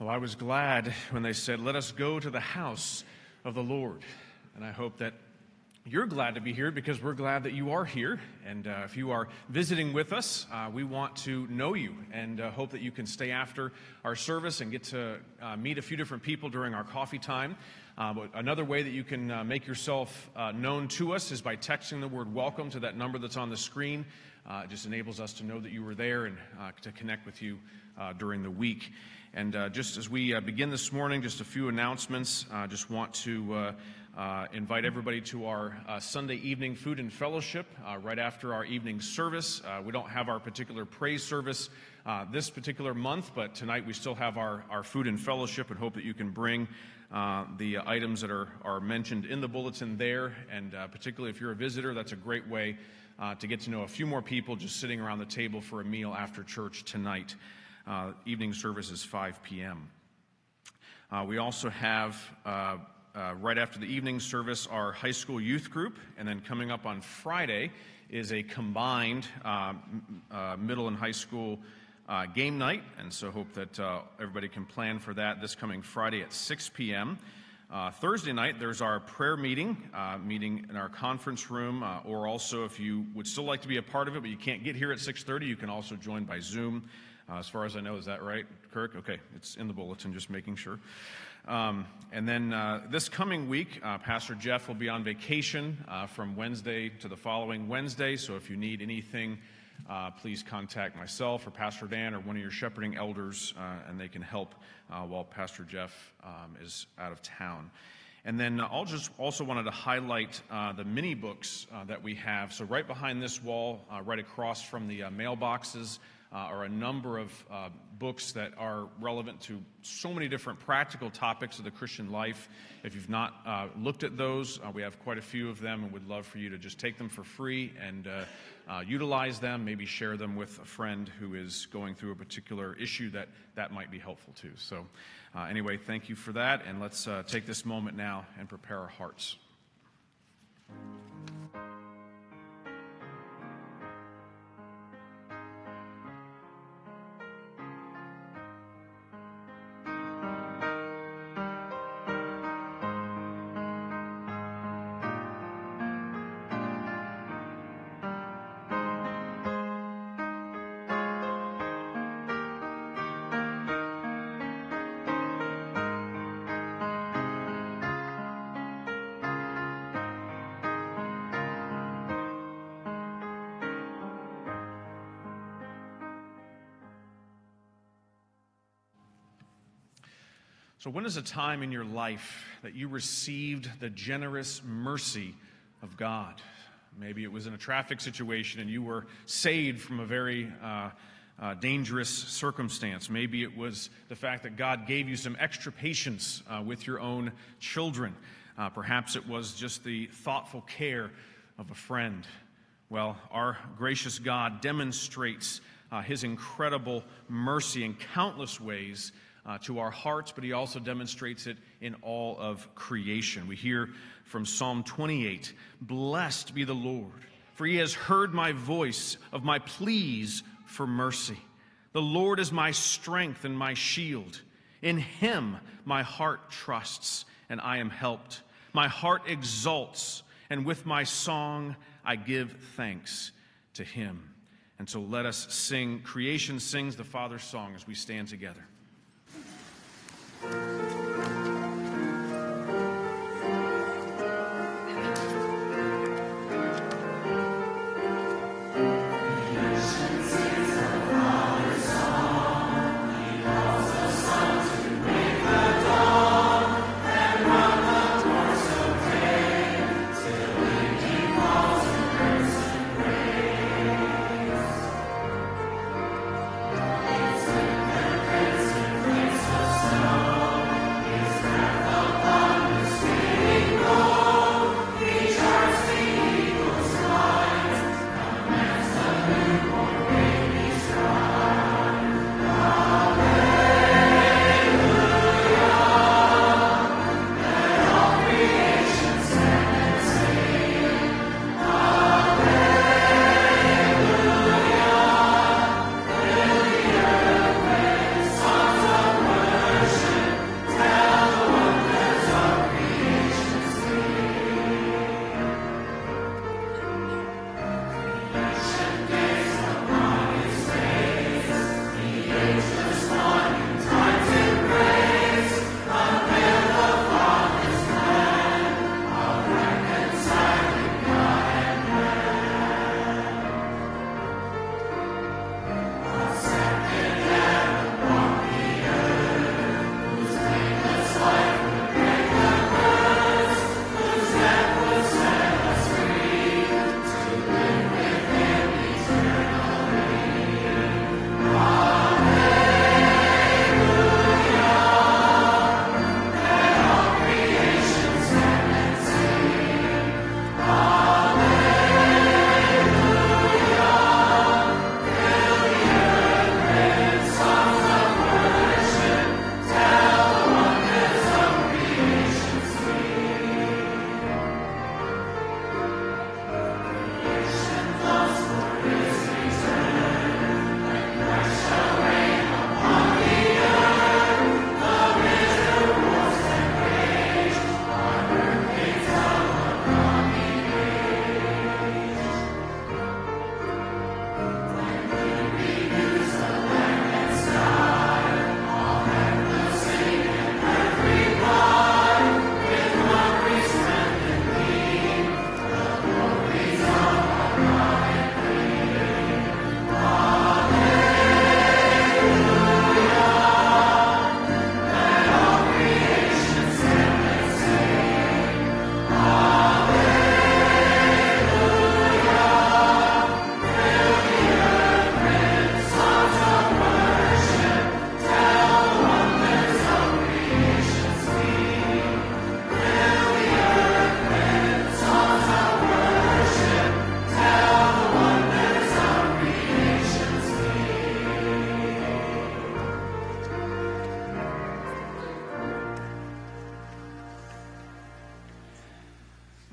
Well, I was glad when they said, let us go to the house of the Lord. And I hope that you're glad to be here because we're glad that you are here. And if you are visiting with us, we want to know you and hope that you can stay after our service and get to meet a few different people during our coffee time. But another way that you can make yourself known to us is by texting the word welcome to that number that's on the screen. It just enables us to know that you were there and to connect with you during the week. And just as we begin this morning, just a few announcements. I just want to invite everybody to our Sunday evening food and fellowship right after our evening service. We don't have our particular praise service this particular month, but tonight we still have our food and fellowship and hope that you can bring the items that are mentioned in the bulletin there. And particularly if you're a visitor, that's a great way to get to know a few more people just sitting around the table for a meal after church tonight. Evening service is 5 p.m. We also have, right after the evening service, our high school youth group. And then coming up on Friday is a combined middle and high school game night. And so hope that everybody can plan for that this coming Friday at 6 p.m. Thursday night, there's our prayer meeting in our conference room, or also if you would still like to be a part of it, but you can't get here at 6:30, you can also join by Zoom. As far as I know, is that right, Kirk? Okay, it's in the bulletin, just making sure. And then this coming week, Pastor Jeff will be on vacation from Wednesday to the following Wednesday, so if you need anything, please contact myself or Pastor Dan or one of your shepherding elders, and they can help while Pastor Jeff is out of town. And then I'll just also wanted to highlight the mini books that we have. So right behind this wall, right across from the mailboxes, are a number of books that are relevant to so many different practical topics of the Christian life. If you've not looked at those, we have quite a few of them and would love for you to just take them for free and utilize them, maybe share them with a friend who is going through a particular issue that might be helpful to. So anyway, thank you for that, and let's take this moment now and prepare our hearts. So when is a time in your life that you received the generous mercy of God? Maybe it was in a traffic situation and you were saved from a very dangerous circumstance. Maybe it was the fact that God gave you some extra patience with your own children. Perhaps it was just the thoughtful care of a friend. Well, our gracious God demonstrates his incredible mercy in countless ways to our hearts, but he also demonstrates it in all of creation. We hear from Psalm 28, "Blessed be the Lord, for he has heard my voice of my pleas for mercy. The Lord is my strength and my shield. In him my heart trusts, and I am helped. My heart exalts, and with my song I give thanks to him." And so let us sing, Creation Sings the Father's Song, as we stand together.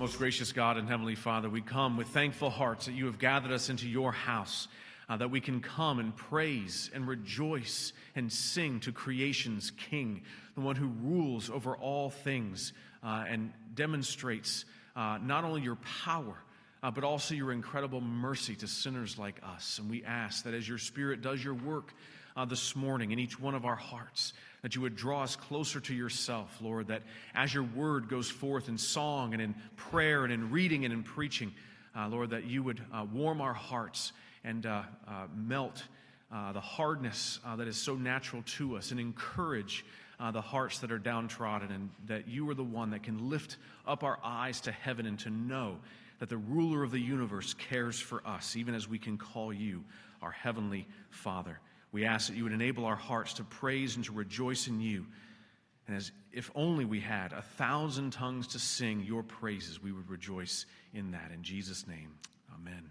Most gracious God and Heavenly Father, we come with thankful hearts that you have gathered us into your house, that we can come and praise and rejoice and sing to creation's King, the one who rules over all things and demonstrates not only your power, but also your incredible mercy to sinners like us. And we ask that as your Spirit does your work this morning in each one of our hearts, that you would draw us closer to yourself, Lord, that as your word goes forth in song and in prayer and in reading and in preaching, Lord, that you would warm our hearts and melt the hardness that is so natural to us, and encourage the hearts that are downtrodden, and that you are the one that can lift up our eyes to heaven and to know that the ruler of the universe cares for us, even as we can call you our Heavenly Father. We ask that you would enable our hearts to praise and to rejoice in you. And as if only we had 1,000 tongues to sing your praises, we would rejoice in that. In Jesus' name, amen.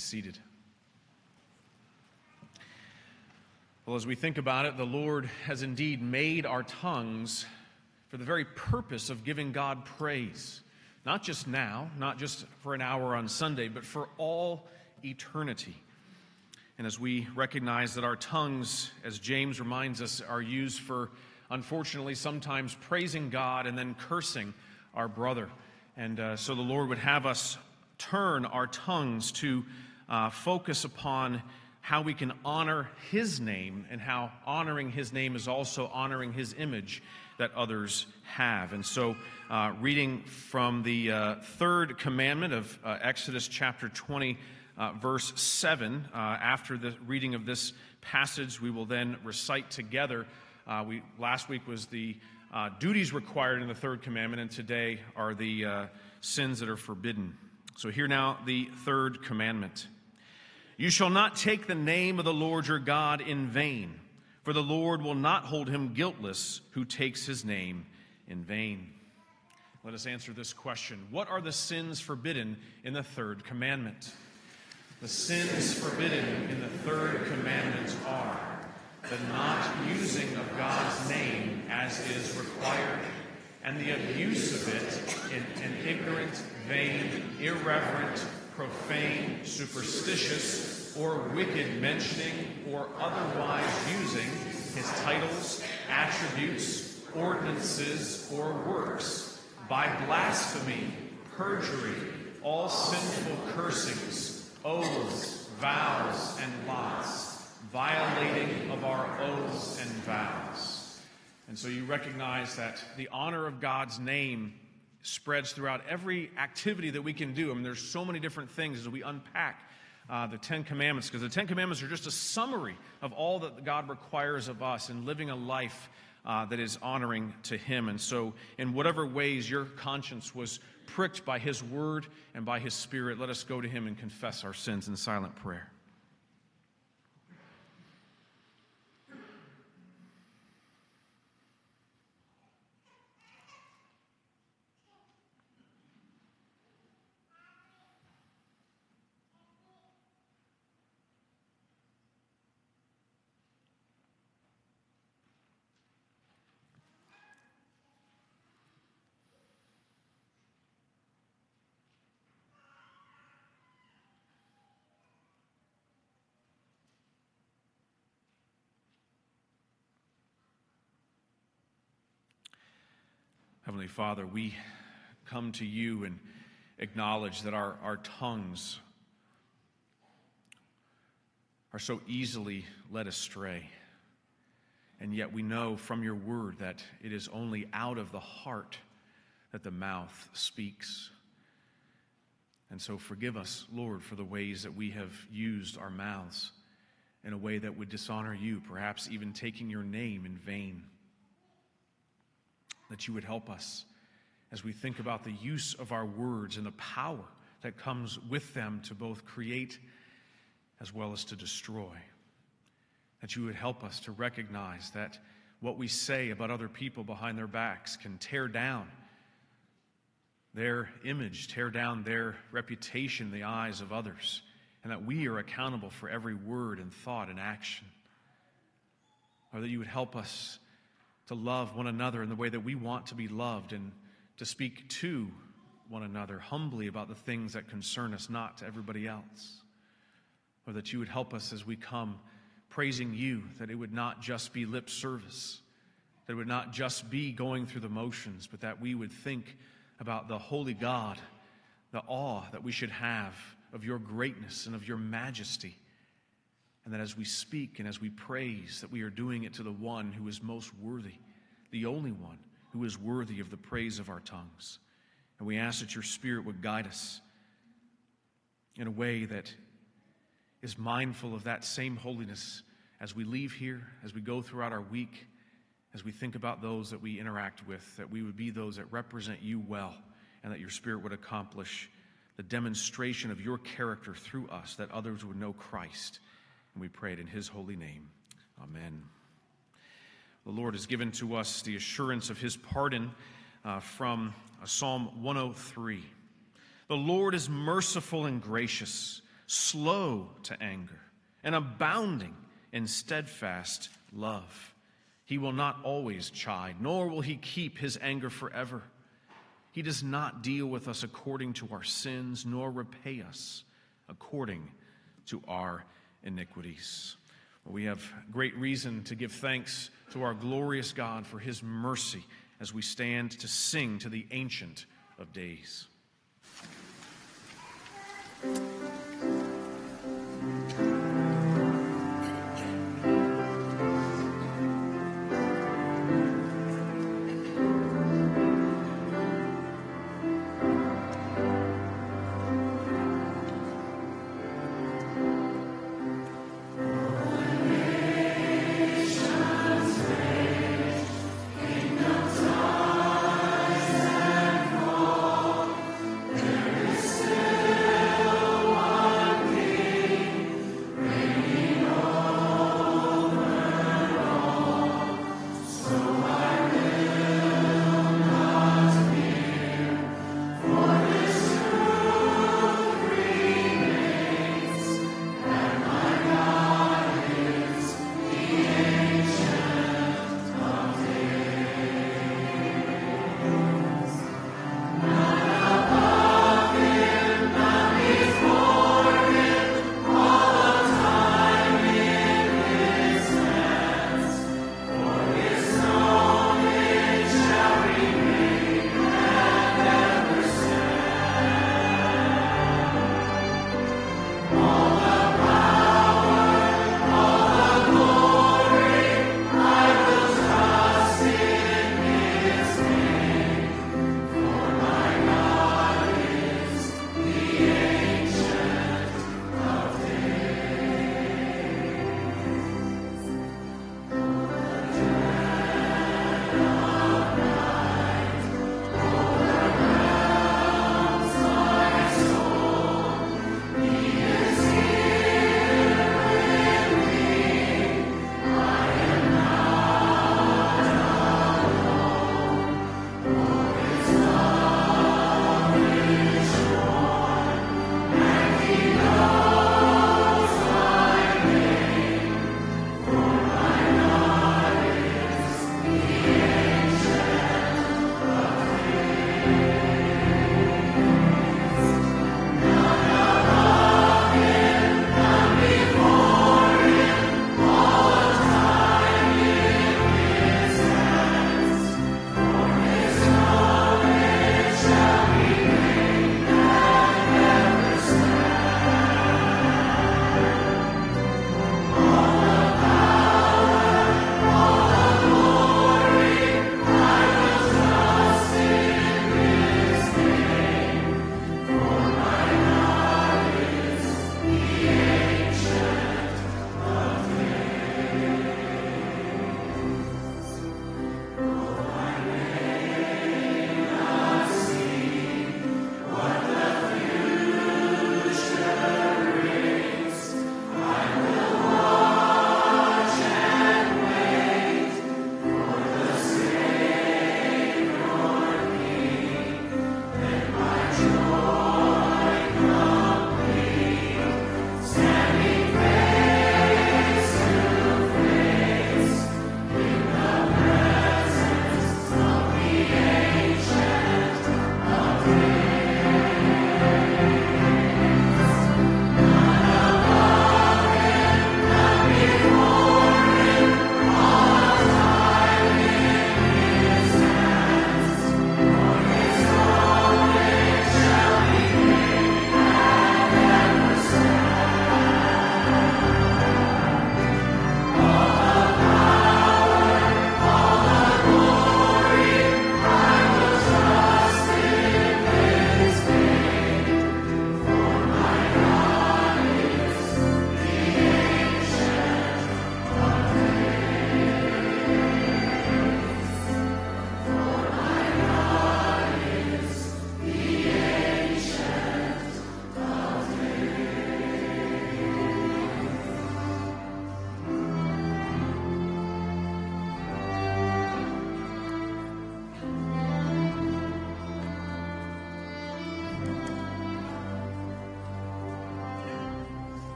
Seated. Well, as we think about it, the Lord has indeed made our tongues for the very purpose of giving God praise, not just now, not just for an hour on Sunday, but for all eternity. And as we recognize that our tongues, as James reminds us, are used for, unfortunately, sometimes praising God and then cursing our brother. And so the Lord would have us turn our tongues to focus upon how we can honor his name, and how honoring his name is also honoring his image that others have. And so reading from the third commandment of Exodus chapter 20, verse 7, after the reading of this passage, we will then recite together. Last week was the duties required in the third commandment, and today are the sins that are forbidden. So hear now the third commandment. You shall not take the name of the Lord your God in vain, for the Lord will not hold him guiltless who takes his name in vain. Let us answer this question. What are the sins forbidden in the third commandment? The sins forbidden in the third commandment are the not using of God's name as is required, and the abuse of it in an ignorant, vain, irreverent, profane, superstitious, or wicked mentioning or otherwise using his titles, attributes, ordinances, or works, by blasphemy, perjury, all sinful cursings, oaths, vows, and lots, violating of our oaths and vows. And so you recognize that the honor of God's name spreads throughout every activity that we can do. I mean, there's so many different things as we unpack the Ten Commandments, because the Ten Commandments are just a summary of all that God requires of us in living a life that is honoring to Him. And so in whatever ways your conscience was pricked by His Word and by His Spirit, let us go to Him and confess our sins in silent prayer. Heavenly Father, we come to you and acknowledge that our tongues are so easily led astray. And yet we know from your word that it is only out of the heart that the mouth speaks. And so forgive us, Lord, for the ways that we have used our mouths in a way that would dishonor you, perhaps even taking your name in vain. That you would help us as we think about the use of our words and the power that comes with them to both create as well as to destroy. That you would help us to recognize that what we say about other people behind their backs can tear down their image, tear down their reputation in the eyes of others, and that we are accountable for every word and thought and action. Or that you would help us to love one another in the way that we want to be loved, and to speak to one another humbly about the things that concern us, not to everybody else. Or that you would help us as we come praising you, that it would not just be lip service, that it would not just be going through the motions, but that we would think about the holy God, the awe that we should have of your greatness and of your majesty. And that as we speak and as we praise, that we are doing it to the one who is most worthy, the only one who is worthy of the praise of our tongues. And we ask that your Spirit would guide us in a way that is mindful of that same holiness as we leave here, as we go throughout our week, as we think about those that we interact with, that we would be those that represent you well, and that your Spirit would accomplish the demonstration of your character through us, that others would know Christ. And we pray it in His holy name. Amen. The Lord has given to us the assurance of His pardon from Psalm 103. The Lord is merciful and gracious, slow to anger, and abounding in steadfast love. He will not always chide, nor will He keep His anger forever. He does not deal with us according to our sins, nor repay us according to our iniquities. Well, we have great reason to give thanks to our glorious God for His mercy as we stand to sing to the Ancient of Days.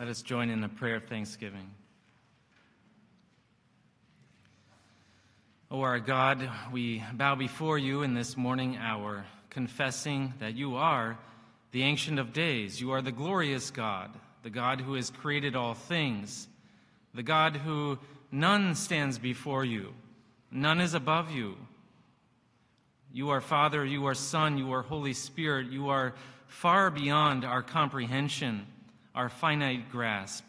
Let us join in a prayer of thanksgiving. O our God, we bow before you in this morning hour, confessing that you are the Ancient of Days. You are the glorious God, the God who has created all things, the God who none stands before you, none is above you. You are Father, you are Son, you are Holy Spirit, you are far beyond our comprehension, our finite grasp.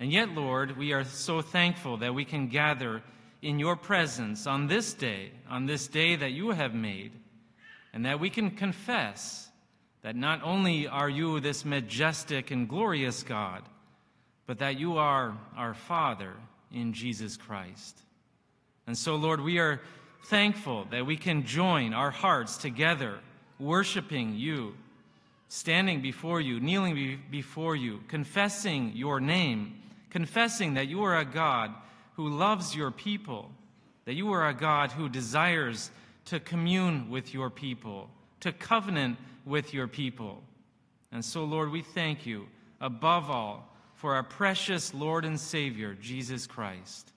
And yet, Lord, we are so thankful that we can gather in your presence on this day that you have made, and that we can confess that not only are you this majestic and glorious God, but that you are our Father in Jesus Christ. And so, Lord, we are thankful that we can join our hearts together, worshiping you, standing before you, kneeling before you, confessing your name, confessing that you are a God who loves your people, that you are a God who desires to commune with your people, to covenant with your people. And so, Lord, we thank you above all for our precious Lord and Savior, Jesus Christ.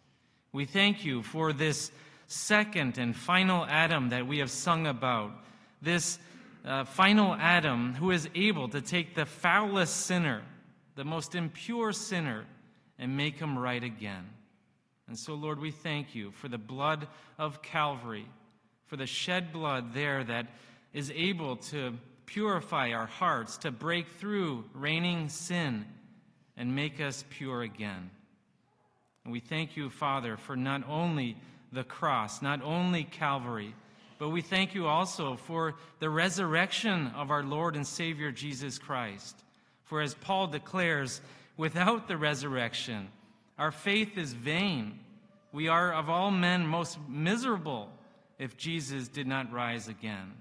We thank you for this second and final Adam that we have sung about, this final Adam who is able to take the foulest sinner, the most impure sinner, and make him right again. And so, Lord, we thank you for the blood of Calvary, for the shed blood there that is able to purify our hearts, to break through reigning sin and make us pure again. And we thank you, Father, for not only the cross, not only Calvary, but we thank you also for the resurrection of our Lord and Savior Jesus Christ. For as Paul declares, without the resurrection, our faith is vain. We are of all men most miserable if Jesus did not rise again.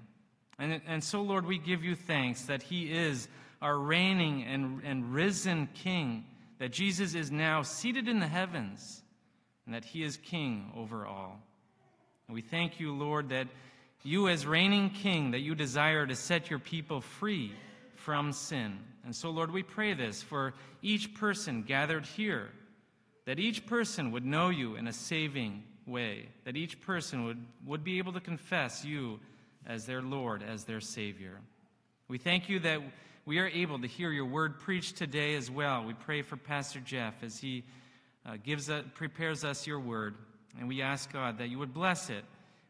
And so, Lord, we give you thanks that he is our reigning and risen King, that Jesus is now seated in the heavens, and that he is King over all. And we thank you, Lord, that you as reigning King, that you desire to set your people free from sin. And so, Lord, we pray this for each person gathered here, that each person would know you in a saving way, that each person would be able to confess you as their Lord, as their Savior. We thank you that we are able to hear your word preached today as well. We pray for Pastor Jeff as he prepares us your word, and we ask, God, that you would bless it.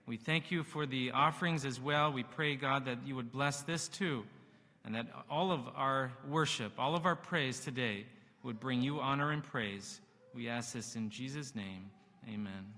We thank you for the offerings as well. We pray, God, that you would bless this too, and that all of our worship, all of our praise today would bring you honor and praise. We ask this in Jesus' name. Amen.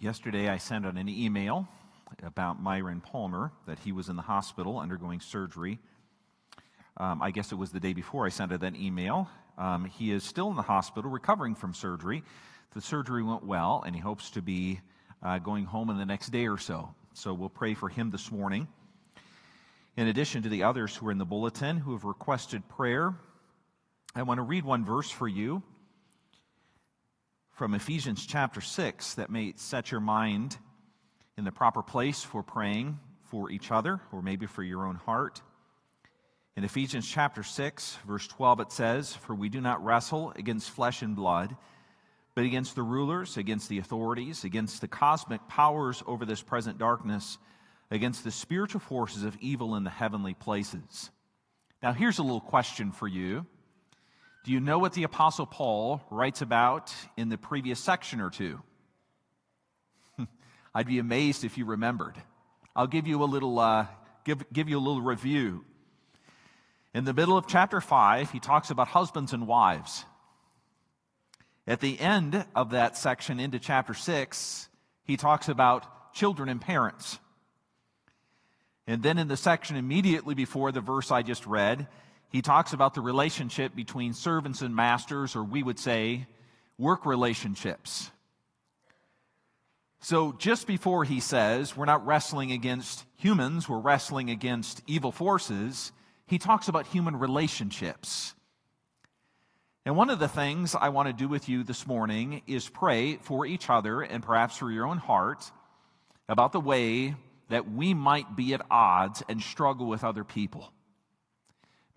Yesterday, I sent out an email about Myron Palmer, that he was in the hospital undergoing surgery. I guess it was the day before I sent out that email. He is still in the hospital recovering from surgery. The surgery went well, and he hopes to be going home in the next day or so. So we'll pray for him this morning. In addition to the others who are in the bulletin who have requested prayer, I want to read one verse for you from Ephesians chapter 6 that may set your mind in the proper place for praying for each other or maybe for your own heart. In Ephesians chapter 6, verse 12, it says, "For we do not wrestle against flesh and blood, but against the rulers, against the authorities, against the cosmic powers over this present darkness, against the spiritual forces of evil in the heavenly places." Now here's a little question for you. Do you know what the Apostle Paul writes about in the previous section or two? I'd be amazed if you remembered. I'll give you a little review. In the middle of chapter 5, he talks about husbands and wives. At the end of that section into chapter 6, he talks about children and parents. And then in the section immediately before the verse I just read, he talks about the relationship between servants and masters, or we would say work relationships. So just before he says, we're not wrestling against humans, we're wrestling against evil forces, he talks about human relationships. And one of the things I want to do with you this morning is pray for each other and perhaps for your own heart about the way that we might be at odds and struggle with other people.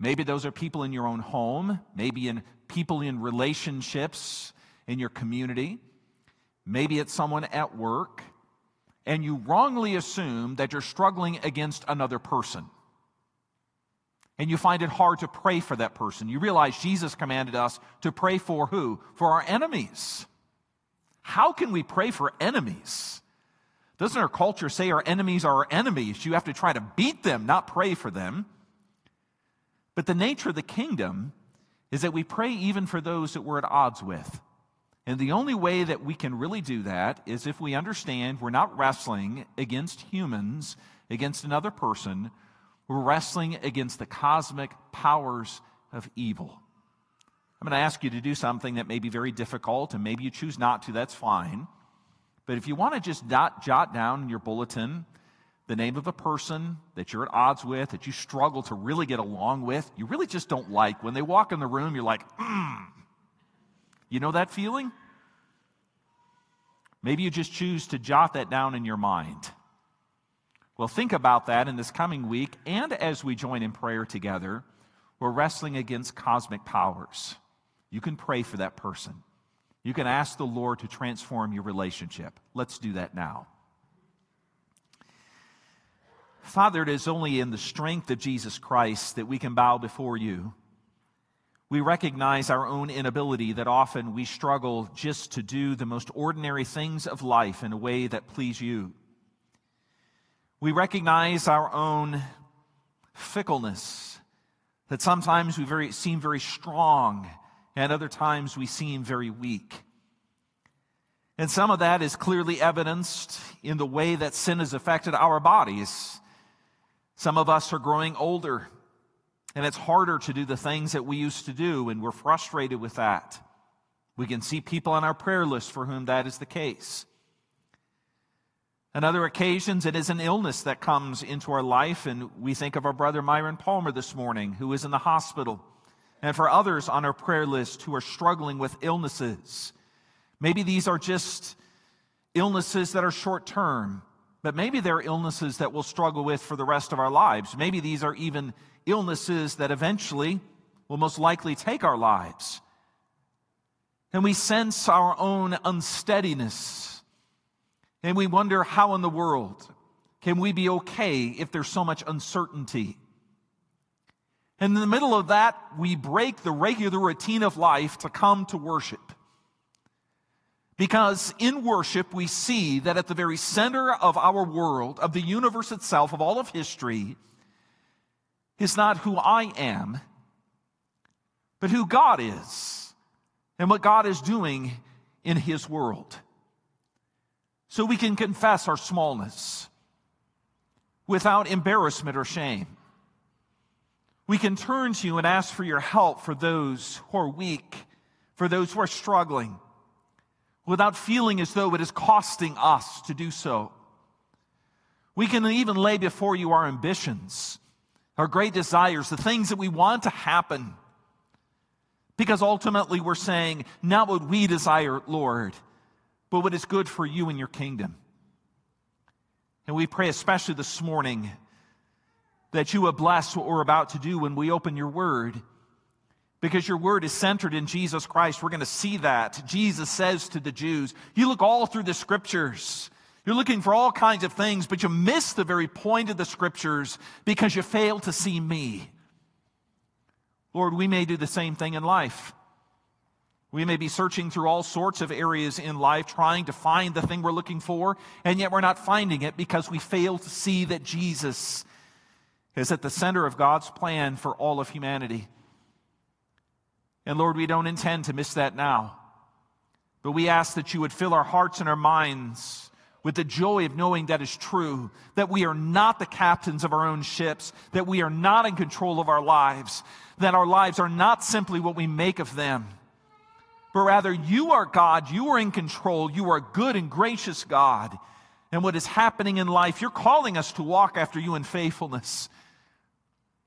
Maybe those are people in your own home, maybe in people in relationships in your community. Maybe it's someone at work, and you wrongly assume that you're struggling against another person. And you find it hard to pray for that person. You realize Jesus commanded us to pray for who? For our enemies. How can we pray for enemies? Doesn't our culture say our enemies are our enemies? You have to try to beat them, not pray for them. But the nature of the kingdom is that we pray even for those that we're at odds with. And the only way that we can really do that is if we understand we're not wrestling against humans, against another person. We're wrestling against the cosmic powers of evil. I'm going to ask you to do something that may be very difficult, and maybe you choose not to, that's fine. But if you want to just jot down in your bulletin the name of a person that you're at odds with, that you struggle to really get along with, you really just don't like. When they walk in the room, you're like, You know that feeling? Maybe you just choose to jot that down in your mind. Well, think about that in this coming week, and as we join in prayer together, we're wrestling against cosmic powers. You can pray for that person. You can ask the Lord to transform your relationship. Let's do that now. Father, it is only in the strength of Jesus Christ that we can bow before you. We recognize our own inability, that often we struggle just to do the most ordinary things of life in a way that please you. We recognize our own fickleness, that sometimes we seem very strong and other times we seem very weak. And some of that is clearly evidenced in the way that sin has affected our bodies. Some of us are growing older, and it's harder to do the things that we used to do, and we're frustrated with that. We can see people on our prayer list for whom that is the case. On other occasions, it is an illness that comes into our life, and we think of our brother Myron Palmer this morning, who is in the hospital, and for others on our prayer list who are struggling with illnesses. Maybe these are just illnesses that are short-term, but maybe they're illnesses that we'll struggle with for the rest of our lives. Maybe these are even illnesses that eventually will most likely take our lives. And we sense our own unsteadiness. And we wonder, how in the world can we be okay if there's so much uncertainty? And in the middle of that, we break the regular routine of life to come to worship. Because in worship, we see that at the very center of our world, of the universe itself, of all of history, is not who I am, but who God is and what God is doing in His world. so we can confess our smallness without embarrassment or shame. We can turn to you and ask for your help for those who are weak, for those who are struggling, without feeling as though it is costing us to do so. We can even lay before you our ambitions, our great desires, the things that we want to happen. Because ultimately we're saying, not what we desire, Lord, but what is good for you and your kingdom. And we pray especially this morning that you would bless what we're about to do when we open your word. Because your word is centered in Jesus Christ. We're going to see that. Jesus says to the Jews, you look all through the scriptures. You're looking for all kinds of things, but you miss the very point of the scriptures because you fail to see me. Lord, we may do the same thing in life. We may be searching through all sorts of areas in life, trying to find the thing we're looking for, and yet we're not finding it because we fail to see that Jesus is at the center of God's plan for all of humanity. And Lord, we don't intend to miss that now, but we ask that you would fill our hearts and our minds with the joy of knowing that is true, that we are not the captains of our own ships, that we are not in control of our lives, that our lives are not simply what we make of them, but rather you are God, you are in control, you are good and gracious God, and what is happening in life, you're calling us to walk after you in faithfulness,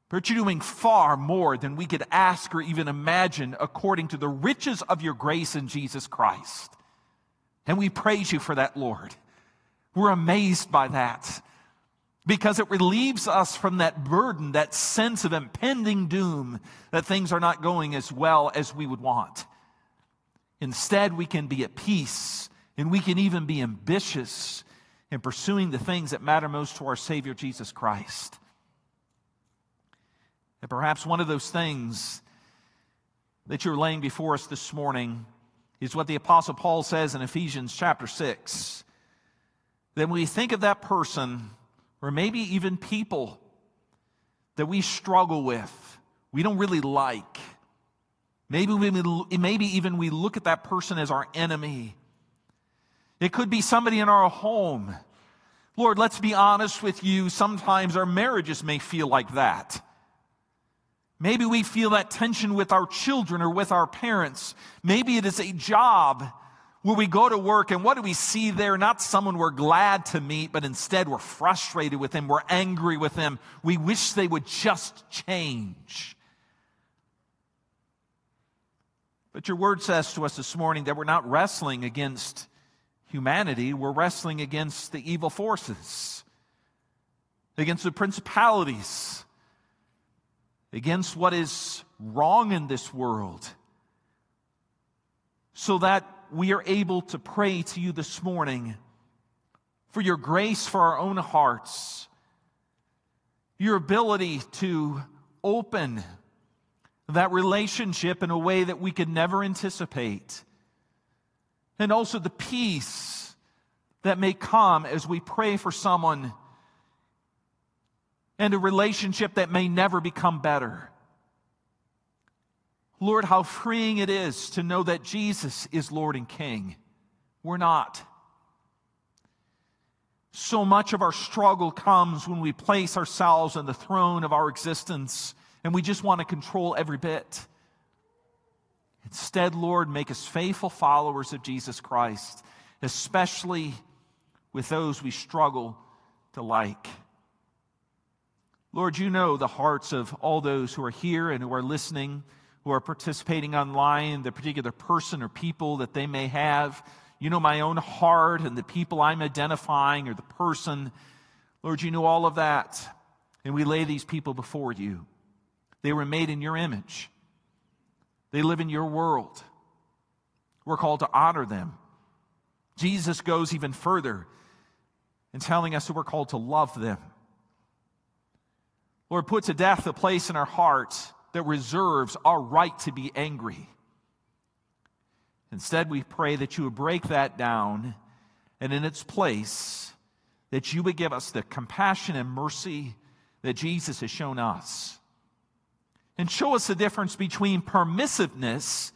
but you're doing far more than we could ask or even imagine according to the riches of your grace in Jesus Christ. And we praise you for that, Lord. We're amazed by that because it relieves us from that burden, that sense of impending doom, that things are not going as well as we would want. Instead, we can be at peace, and we can even be ambitious in pursuing the things that matter most to our Savior, Jesus Christ. And perhaps one of those things that you're laying before us this morning is what the Apostle Paul says in Ephesians chapter 6. Then we think of that person, or maybe even people, that we struggle with, we don't really like. Maybe even we look at that person as our enemy. It could be somebody in our home. Lord, let's be honest with you, sometimes our marriages may feel like that. Maybe we feel that tension with our children or with our parents. Maybe it is a job where we go to work, and what do we see there? Not someone we're glad to meet, but instead we're frustrated with them, we're angry with them. We wish they would just change. But your word says to us this morning that we're not wrestling against humanity, we're wrestling against the evil forces, against the principalities, against what is wrong in this world, so that we are able to pray to you this morning for your grace for our own hearts, your ability to open that relationship in a way that we could never anticipate, and also the peace that may come as we pray for someone and a relationship that may never become better. Lord, how freeing it is to know that Jesus is Lord and King. We're not. So much of our struggle comes when we place ourselves on the throne of our existence and we just want to control every bit. Instead, Lord, make us faithful followers of Jesus Christ, especially with those we struggle to like. Lord, you know the hearts of all those who are here and who are listening, who are participating online, the particular person or people that they may have. You know my own heart and the people I'm identifying or the person. Lord, you know all of that. And we lay these people before you. They were made in your image. They live in your world. We're called to honor them. Jesus goes even further in telling us that we're called to love them. Lord, put to death the place in our hearts that reserves our right to be angry. Instead, we pray that you would break that down, and in its place, that you would give us the compassion and mercy that Jesus has shown us. And show us the difference between permissiveness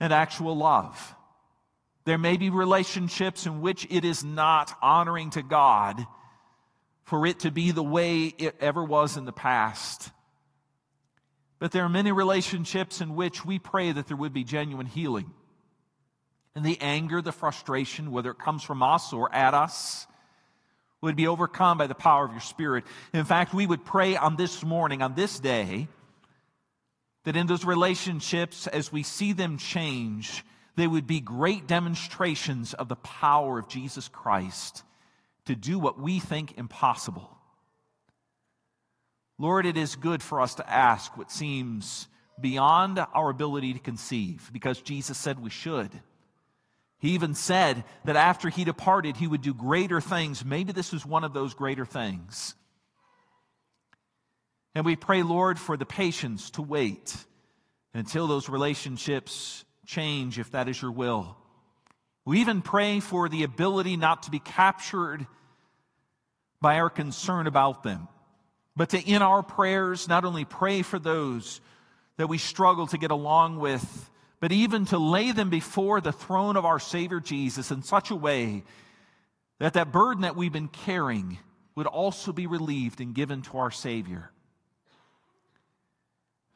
and actual love. There may be relationships in which it is not honoring to God for it to be the way it ever was in the past. But there are many relationships in which we pray that there would be genuine healing. And the anger, the frustration, whether it comes from us or at us, would be overcome by the power of your Spirit. In fact, we would pray on this morning, on this day, that in those relationships, as we see them change, they would be great demonstrations of the power of Jesus Christ to do what we think impossible. Lord, it is good for us to ask what seems beyond our ability to conceive, because Jesus said we should. He even said that after he departed, he would do greater things. Maybe this is one of those greater things. And we pray, Lord, for the patience to wait until those relationships change, if that is your will. We even pray for the ability not to be captured by our concern about them, but to, in our prayers, not only pray for those that we struggle to get along with, but even to lay them before the throne of our Savior Jesus in such a way that that burden that we've been carrying would also be relieved and given to our Savior.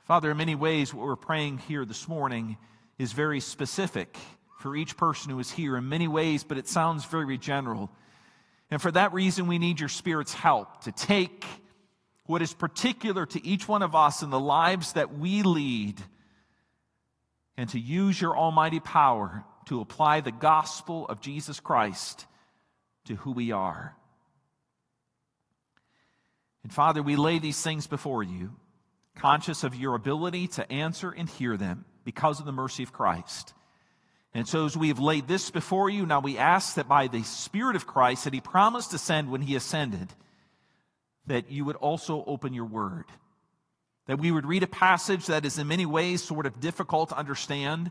Father, in many ways, what we're praying here this morning is very specific for each person who is here in many ways, but it sounds very general. And for that reason, we need your Spirit's help to take what is particular to each one of us in the lives that we lead, and to use your almighty power to apply the gospel of Jesus Christ to who we are. And Father, we lay these things before you, conscious of your ability to answer and hear them because of the mercy of Christ. And so as we have laid this before you, now we ask that by the Spirit of Christ that he promised to send when he ascended, that you would also open your word, that we would read a passage that is in many ways sort of difficult to understand,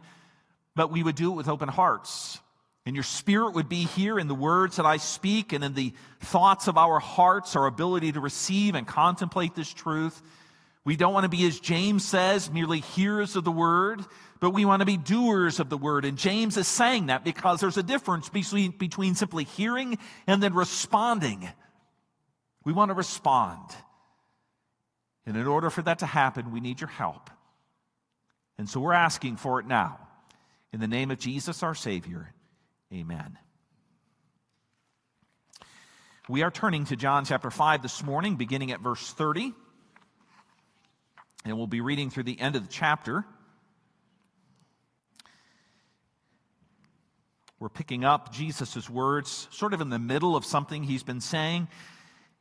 but we would do it with open hearts. And your Spirit would be here in the words that I speak and in the thoughts of our hearts, our ability to receive and contemplate this truth. We don't want to be, as James says, merely hearers of the word, but we want to be doers of the word. And James is saying that because there's a difference between simply hearing and then responding. We want to respond. And in order for that to happen, we need your help. And so we're asking for it now. In the name of Jesus, our Savior, amen. We are turning to John chapter 5 this morning, beginning at verse 30. And we'll be reading through the end of the chapter. We're picking up Jesus' words sort of in the middle of something he's been saying.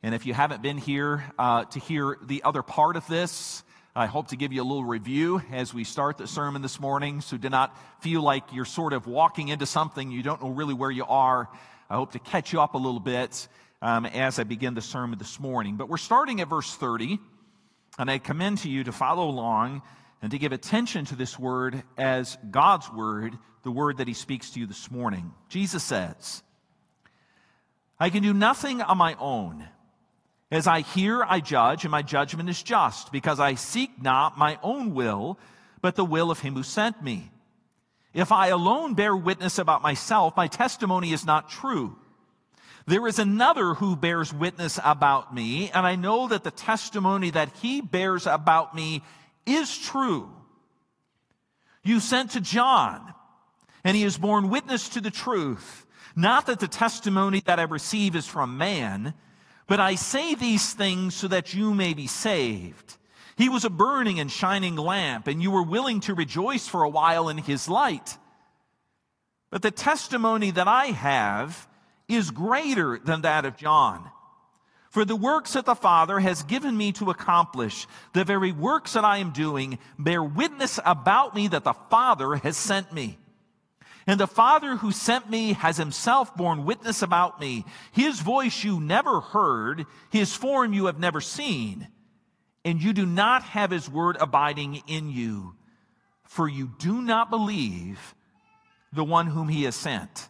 And if you haven't been here to hear the other part of this, I hope to give you a little review as we start the sermon this morning, so do not feel like you're sort of walking into something you don't know really where you are. I hope to catch you up a little bit as I begin the sermon this morning. But we're starting at verse 30, and I commend to you to follow along and to give attention to this word as God's word, the word that he speaks to you this morning. Jesus says, "I can do nothing on my own. As I hear, I judge, and my judgment is just, because I seek not my own will, but the will of him who sent me. If I alone bear witness about myself, my testimony is not true. There is another who bears witness about me, and I know that the testimony that he bears about me is true. You sent to John, and he has borne witness to the truth. Not that the testimony that I receive is from man, but I say these things so that you may be saved. He was a burning and shining lamp, and you were willing to rejoice for a while in his light. But the testimony that I have is greater than that of John. For the works that the Father has given me to accomplish, the very works that I am doing, bear witness about me that the Father has sent me. And the Father who sent me has himself borne witness about me. His voice you never heard, his form you have never seen, and you do not have his word abiding in you, for you do not believe the one whom he has sent.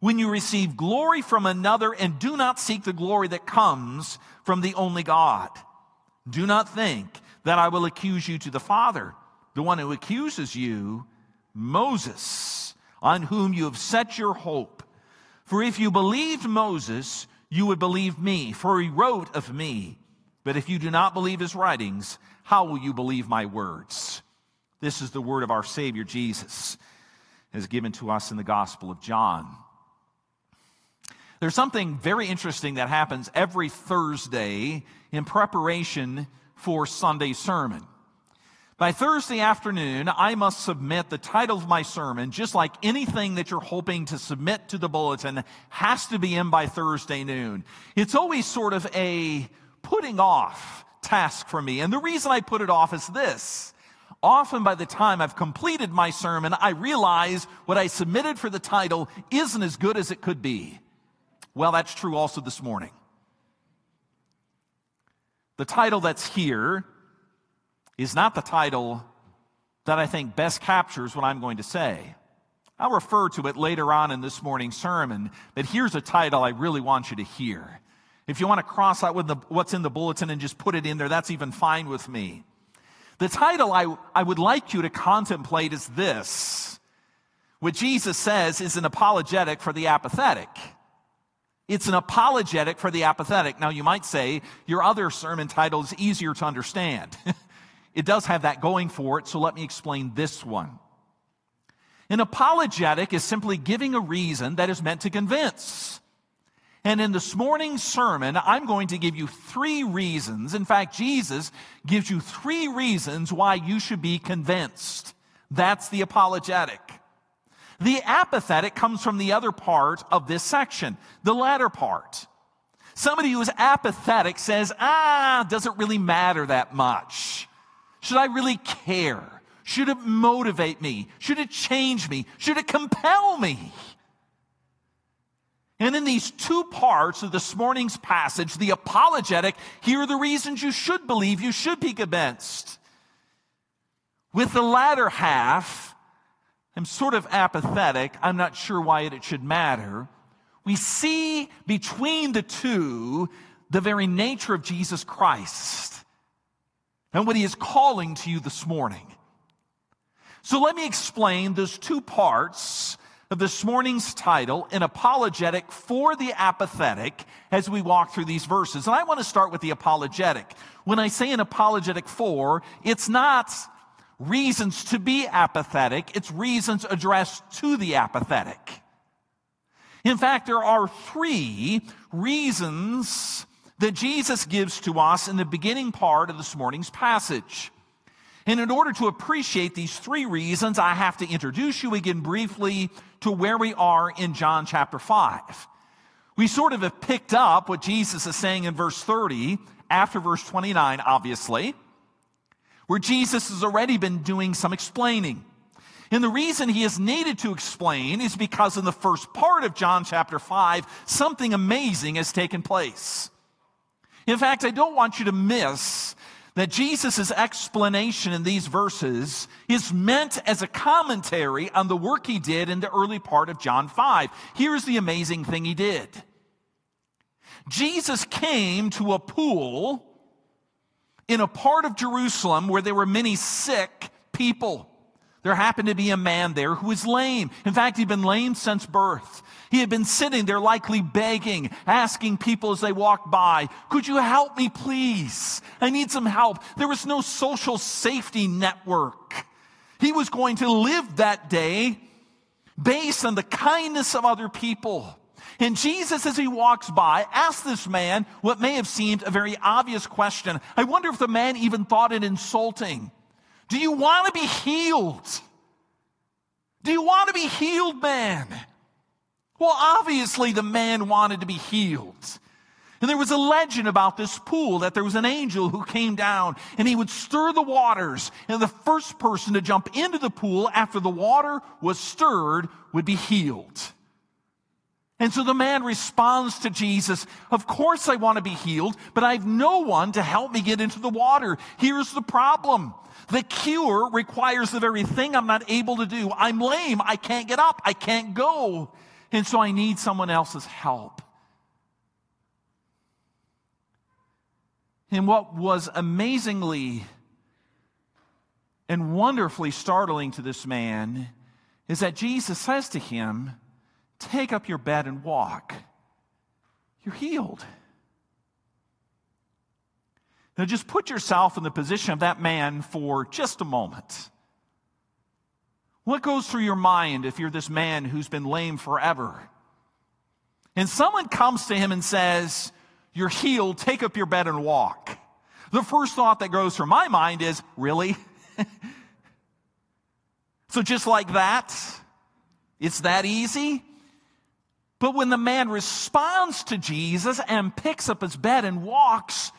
when you receive glory from another and do not seek the glory that comes from the only God? Do not think that I will accuse you to the Father. The one who accuses you, Moses, on whom you have set your hope. For if you believed Moses, you would believe me, for he wrote of me. But if you do not believe his writings, how will you believe my words? This is the word of our Savior Jesus, as given to us in the Gospel of John. There's something very interesting that happens every Thursday in preparation for Sunday's sermon. By Thursday afternoon, I must submit the title of my sermon, just like anything that you're hoping to submit to the bulletin has to be in by Thursday noon. It's always sort of a putting off task for me. And the reason I put it off is this. Often by the time I've completed my sermon, I realize what I submitted for the title isn't as good as it could be. Well, that's true also this morning. The title that's here is not the title that I think best captures what I'm going to say. I'll refer to it later on in this morning's sermon, but here's a title I really want you to hear. If you want to cross out what's in the bulletin and just put it in there, that's even fine with me. The title I would like you to contemplate is this. What Jesus says is an apologetic for the apathetic. It's an apologetic for the apathetic. Now, you might say your other sermon title is easier to understand. It does have that going for it, so let me explain this one. An apologetic is simply giving a reason that is meant to convince. And in this morning's sermon, I'm going to give you three reasons. In fact, Jesus gives you three reasons why you should be convinced. That's the apologetic. The apathetic comes from the other part of this section, the latter part. Somebody who is apathetic says, doesn't really matter that much. Should I really care? Should it motivate me? Should it change me? Should it compel me? And in these two parts of this morning's passage, the apologetic, here are the reasons you should believe, you should be convinced. With the latter half, I'm sort of apathetic. I'm not sure why it should matter. We see between the two the very nature of Jesus Christ and what he is calling to you this morning. So let me explain those two parts of this morning's title, an apologetic for the apathetic, as we walk through these verses. And I want to start with the apologetic. When I say an apologetic for, it's not reasons to be apathetic, it's reasons addressed to the apathetic. In fact, there are three reasons that Jesus gives to us in the beginning part of this morning's passage. And in order to appreciate these three reasons, I have to introduce you again briefly to where we are in John chapter 5. We sort of have picked up what Jesus is saying in verse 30, after verse 29, obviously, where Jesus has already been doing some explaining. And the reason he has needed to explain is because in the first part of John chapter 5, something amazing has taken place. In fact, I don't want you to miss that Jesus' explanation in these verses is meant as a commentary on the work he did in the early part of John 5. Here's the amazing thing he did. Jesus came to a pool in a part of Jerusalem where there were many sick people. There happened to be a man there who was lame. In fact, he'd been lame since birth. He had been sitting there likely begging, asking people as they walked by, "Could you help me, please? I need some help." There was no social safety network. He was going to live that day based on the kindness of other people. And Jesus, as he walks by, asks this man what may have seemed a very obvious question. I wonder if the man even thought it insulting. Do you want to be healed? Do you want to be healed, man? Well, obviously the man wanted to be healed. And there was a legend about this pool that there was an angel who came down and he would stir the waters, and the first person to jump into the pool after the water was stirred would be healed. And so the man responds to Jesus, "Of course I want to be healed, but I have no one to help me get into the water. Here's the problem. The cure requires the very thing I'm not able to do. I'm lame. I can't get up. I can't go. And so I need someone else's help." And what was amazingly and wonderfully startling to this man is that Jesus says to him, "Take up your bed and walk. You're healed." Now just put yourself in the position of that man for just a moment. What goes through your mind if you're this man who's been lame forever? And someone comes to him and says, "You're healed, take up your bed and walk." The first thought that goes through my mind is, really? So just like that, it's that easy? But when the man responds to Jesus and picks up his bed and walks,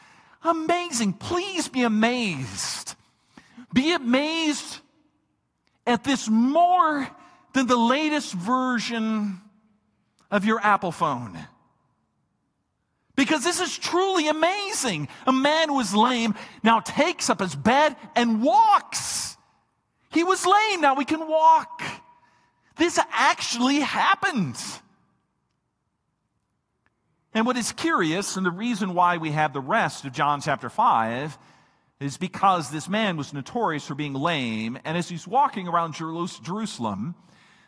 amazing. Please be amazed. Be amazed at this more than the latest version of your Apple phone. Because this is truly amazing. A man who was lame now takes up his bed and walks. He was lame, now he can walk. This actually happened. And what is curious, and the reason why we have the rest of John chapter 5, is because this man was notorious for being lame, and as he's walking around Jerusalem,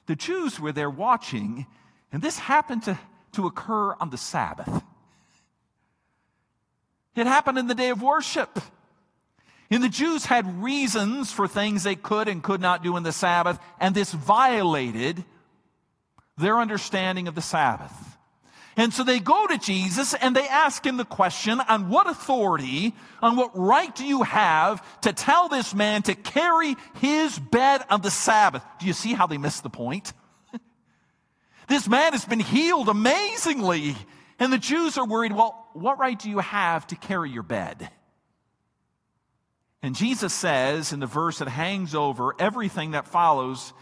the Jews were there watching, and this happened to occur on the Sabbath. It happened in the day of worship. And the Jews had reasons for things they could and could not do in the Sabbath, and this violated their understanding of the Sabbath. And so they go to Jesus and they ask him the question, on what authority, on what right do you have to tell this man to carry his bed on the Sabbath? Do you see how they missed the point? This man has been healed amazingly. And the Jews are worried, well, what right do you have to carry your bed? And Jesus says in the verse that hangs over everything that follows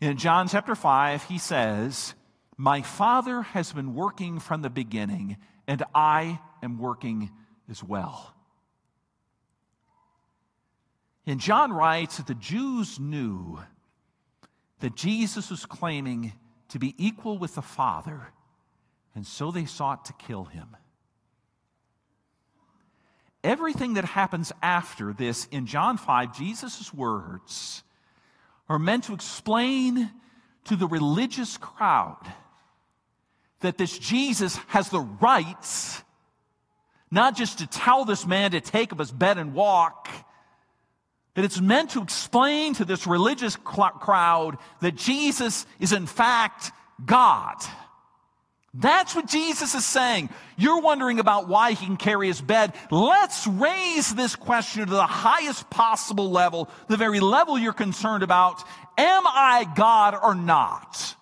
in John chapter 5, he says, "My Father has been working from the beginning, and I am working as well." And John writes that the Jews knew that Jesus was claiming to be equal with the Father, and so they sought to kill him. Everything that happens after this in John 5, Jesus' words are meant to explain to the religious crowd that this Jesus has the rights not just to tell this man to take up his bed and walk, but it's meant to explain to this religious crowd that Jesus is in fact God. That's what Jesus is saying. You're wondering about why he can carry his bed. Let's raise this question to the highest possible level, the very level you're concerned about. Am I God or not?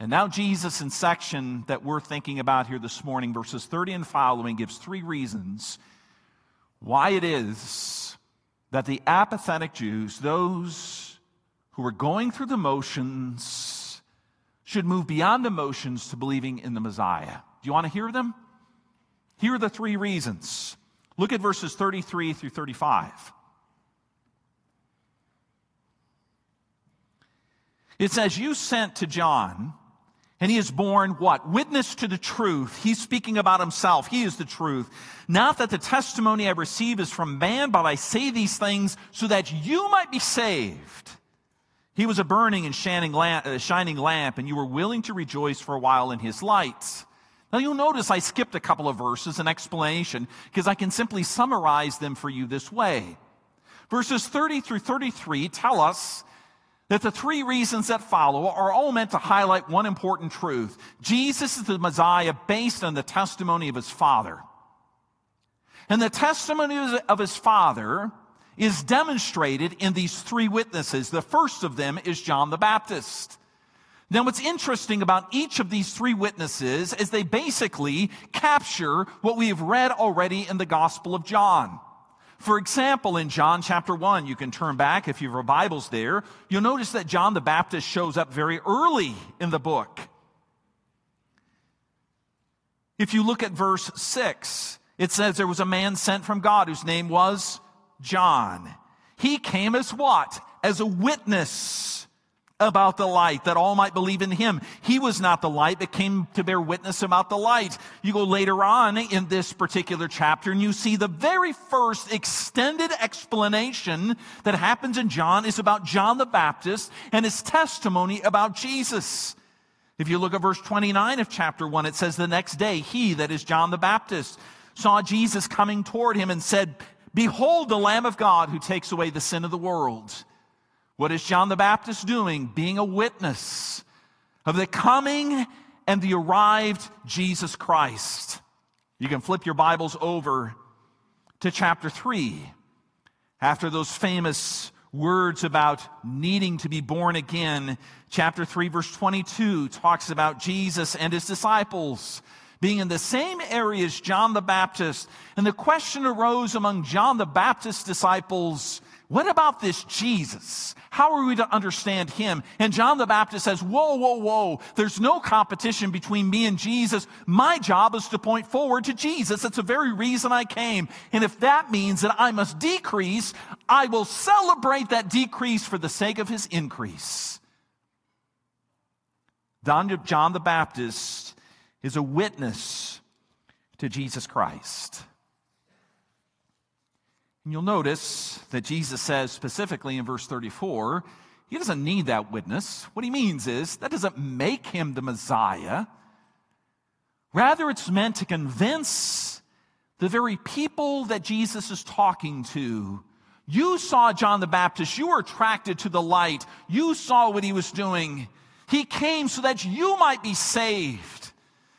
And now Jesus, in section that we're thinking about here this morning, verses 30 and following, gives three reasons why it is that the apathetic Jews, those who were going through the motions, should move beyond the motions to believing in the Messiah. Do you want to hear them? Here are the three reasons. Look at verses 33 through 35. It says, "You sent to John, and he has borne" what? "Witness to the truth." He's speaking about himself. He is the truth. "Not that the testimony I receive is from man, but I say these things so that you might be saved. He was a burning and shining lamp, and you were willing to rejoice for a while in his light." Now you'll notice I skipped a couple of verses, an explanation, because I can simply summarize them for you this way. Verses 30 through 33 tell us that the three reasons that follow are all meant to highlight one important truth. Jesus is the Messiah based on the testimony of his Father. And the testimony of his Father is demonstrated in these three witnesses. The first of them is John the Baptist. Now, what's interesting about each of these three witnesses is they basically capture what we have read already in the Gospel of John. For example, in John chapter 1, you can turn back if your Bible's there, you'll notice that John the Baptist shows up very early in the book. If you look at verse 6, it says there was a man sent from God whose name was John. He came as what? As a witness about the light, that all might believe in him. He was not the light, but came to bear witness about the light. You go later on in this particular chapter, and you see the very first extended explanation that happens in John is about John the Baptist and his testimony about Jesus. If you look at verse 29 of chapter 1, it says, the next day, he, that is John the Baptist, saw Jesus coming toward him and said, behold, the Lamb of God who takes away the sin of the world. What is John the Baptist doing? Being a witness of the coming and the arrived Jesus Christ. You can flip your Bibles over to chapter 3. After those famous words about needing to be born again, chapter 3, verse 22 talks about Jesus and his disciples being in the same area as John the Baptist. And the question arose among John the Baptist's disciples, what about this Jesus? How are we to understand him? And John the Baptist says, whoa, whoa, whoa, there's no competition between me and Jesus. My job is to point forward to Jesus. That's the very reason I came. And if that means that I must decrease, I will celebrate that decrease for the sake of his increase. John the Baptist is a witness to Jesus Christ. And you'll notice that Jesus says specifically in verse 34, he doesn't need that witness. What he means is that doesn't make him the Messiah. Rather, it's meant to convince the very people that Jesus is talking to. You saw John the Baptist. You were attracted to the light. You saw what he was doing. He came so that you might be saved.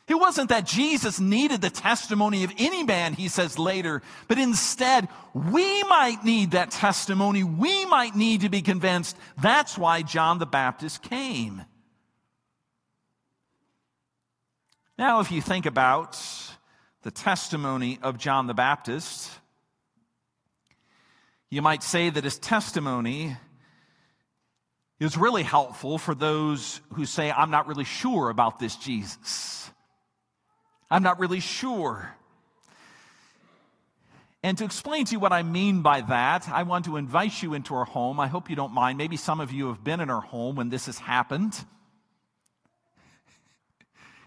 It wasn't that Jesus needed the testimony of any man, he says later, but instead, we might need that testimony. We might need to be convinced. That's why John the Baptist came. Now, if you think about the testimony of John the Baptist, you might say that his testimony is really helpful for those who say, I'm not really sure about this Jesus. I'm not really sure. And to explain to you what I mean by that, I want to invite you into our home. I hope you don't mind. Maybe some of you have been in our home when this has happened.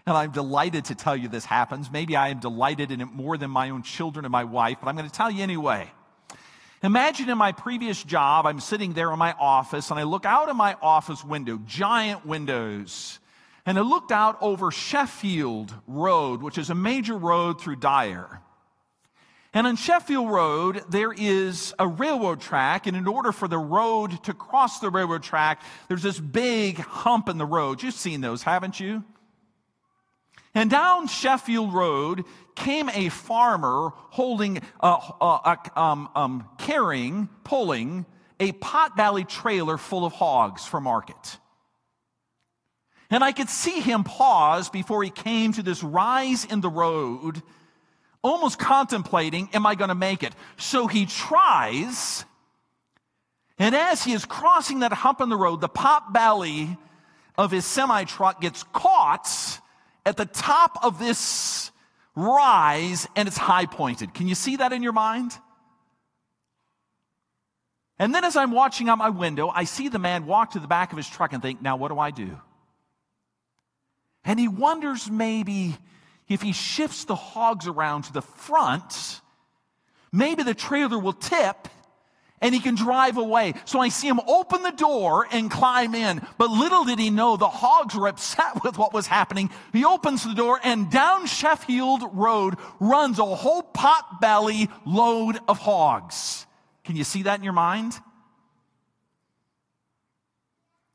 And I'm delighted to tell you this happens. Maybe I am delighted in it more than my own children and my wife, but I'm going to tell you anyway. Imagine in my previous job, I'm sitting there in my office, and I look out of my office window, giant windows, and I looked out over Sheffield Road, which is a major road through Dyer. And on Sheffield Road, there is a railroad track, and in order for the road to cross the railroad track, there's this big hump in the road. You've seen those, haven't you? And down Sheffield Road came a farmer holding, pulling a pot-belly trailer full of hogs for market. And I could see him pause before he came to this rise in the road, almost contemplating, am I going to make it? So he tries, and as he is crossing that hump in the road, the pot belly of his semi-truck gets caught at the top of this rise, and it's high-pointed. Can you see that in your mind? And then as I'm watching out my window, I see the man walk to the back of his truck and think, now what do I do? And he wonders maybe if he shifts the hogs around to the front, maybe the trailer will tip and he can drive away. So I see him open the door and climb in. But little did he know the hogs were upset with what was happening. He opens the door and down Sheffield Road runs a whole pot-belly load of hogs. Can you see that in your mind?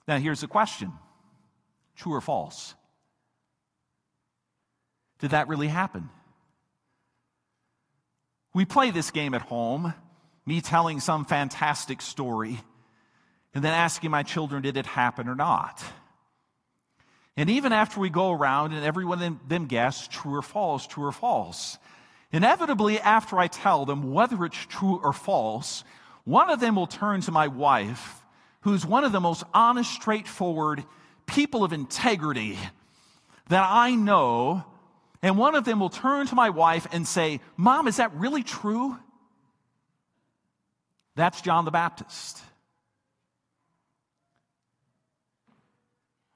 Now here's the question. True or false? Did that really happen? We play this game at home, me telling some fantastic story, and then asking my children, did it happen or not? And even after we go around and everyone then guesses true or false, true or false, inevitably after I tell them whether it's true or false, one of them will turn to my wife, who's one of the most honest, straightforward people of integrity that I know, and one of them will turn to my wife and say, "Mom, is that really true?" That's John the Baptist.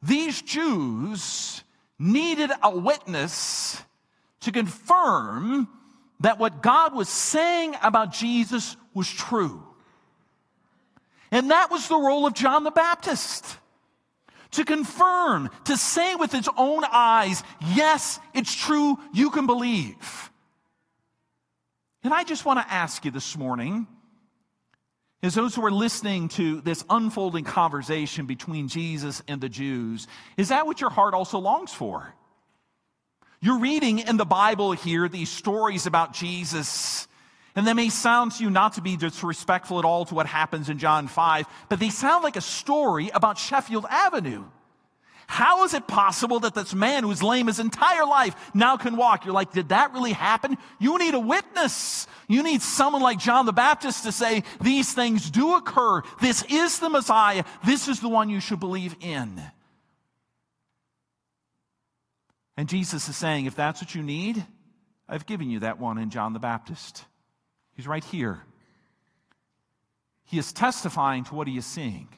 These Jews needed a witness to confirm that what God was saying about Jesus was true. And that was the role of John the Baptist. To confirm, to say with his own eyes, yes, it's true, you can believe. And I just want to ask you this morning, as those who are listening to this unfolding conversation between Jesus and the Jews, is that what your heart also longs for? You're reading in the Bible here these stories about Jesus, and they may sound to you not to be disrespectful at all to what happens in John 5, but they sound like a story about Sheffield Avenue. How is it possible that this man who's lame his entire life now can walk? You're like, did that really happen? You need a witness. You need someone like John the Baptist to say, these things do occur. This is the Messiah. This is the one you should believe in. And Jesus is saying, if that's what you need, I've given you that one in John the Baptist. He's right here. He is testifying to what he is seeing.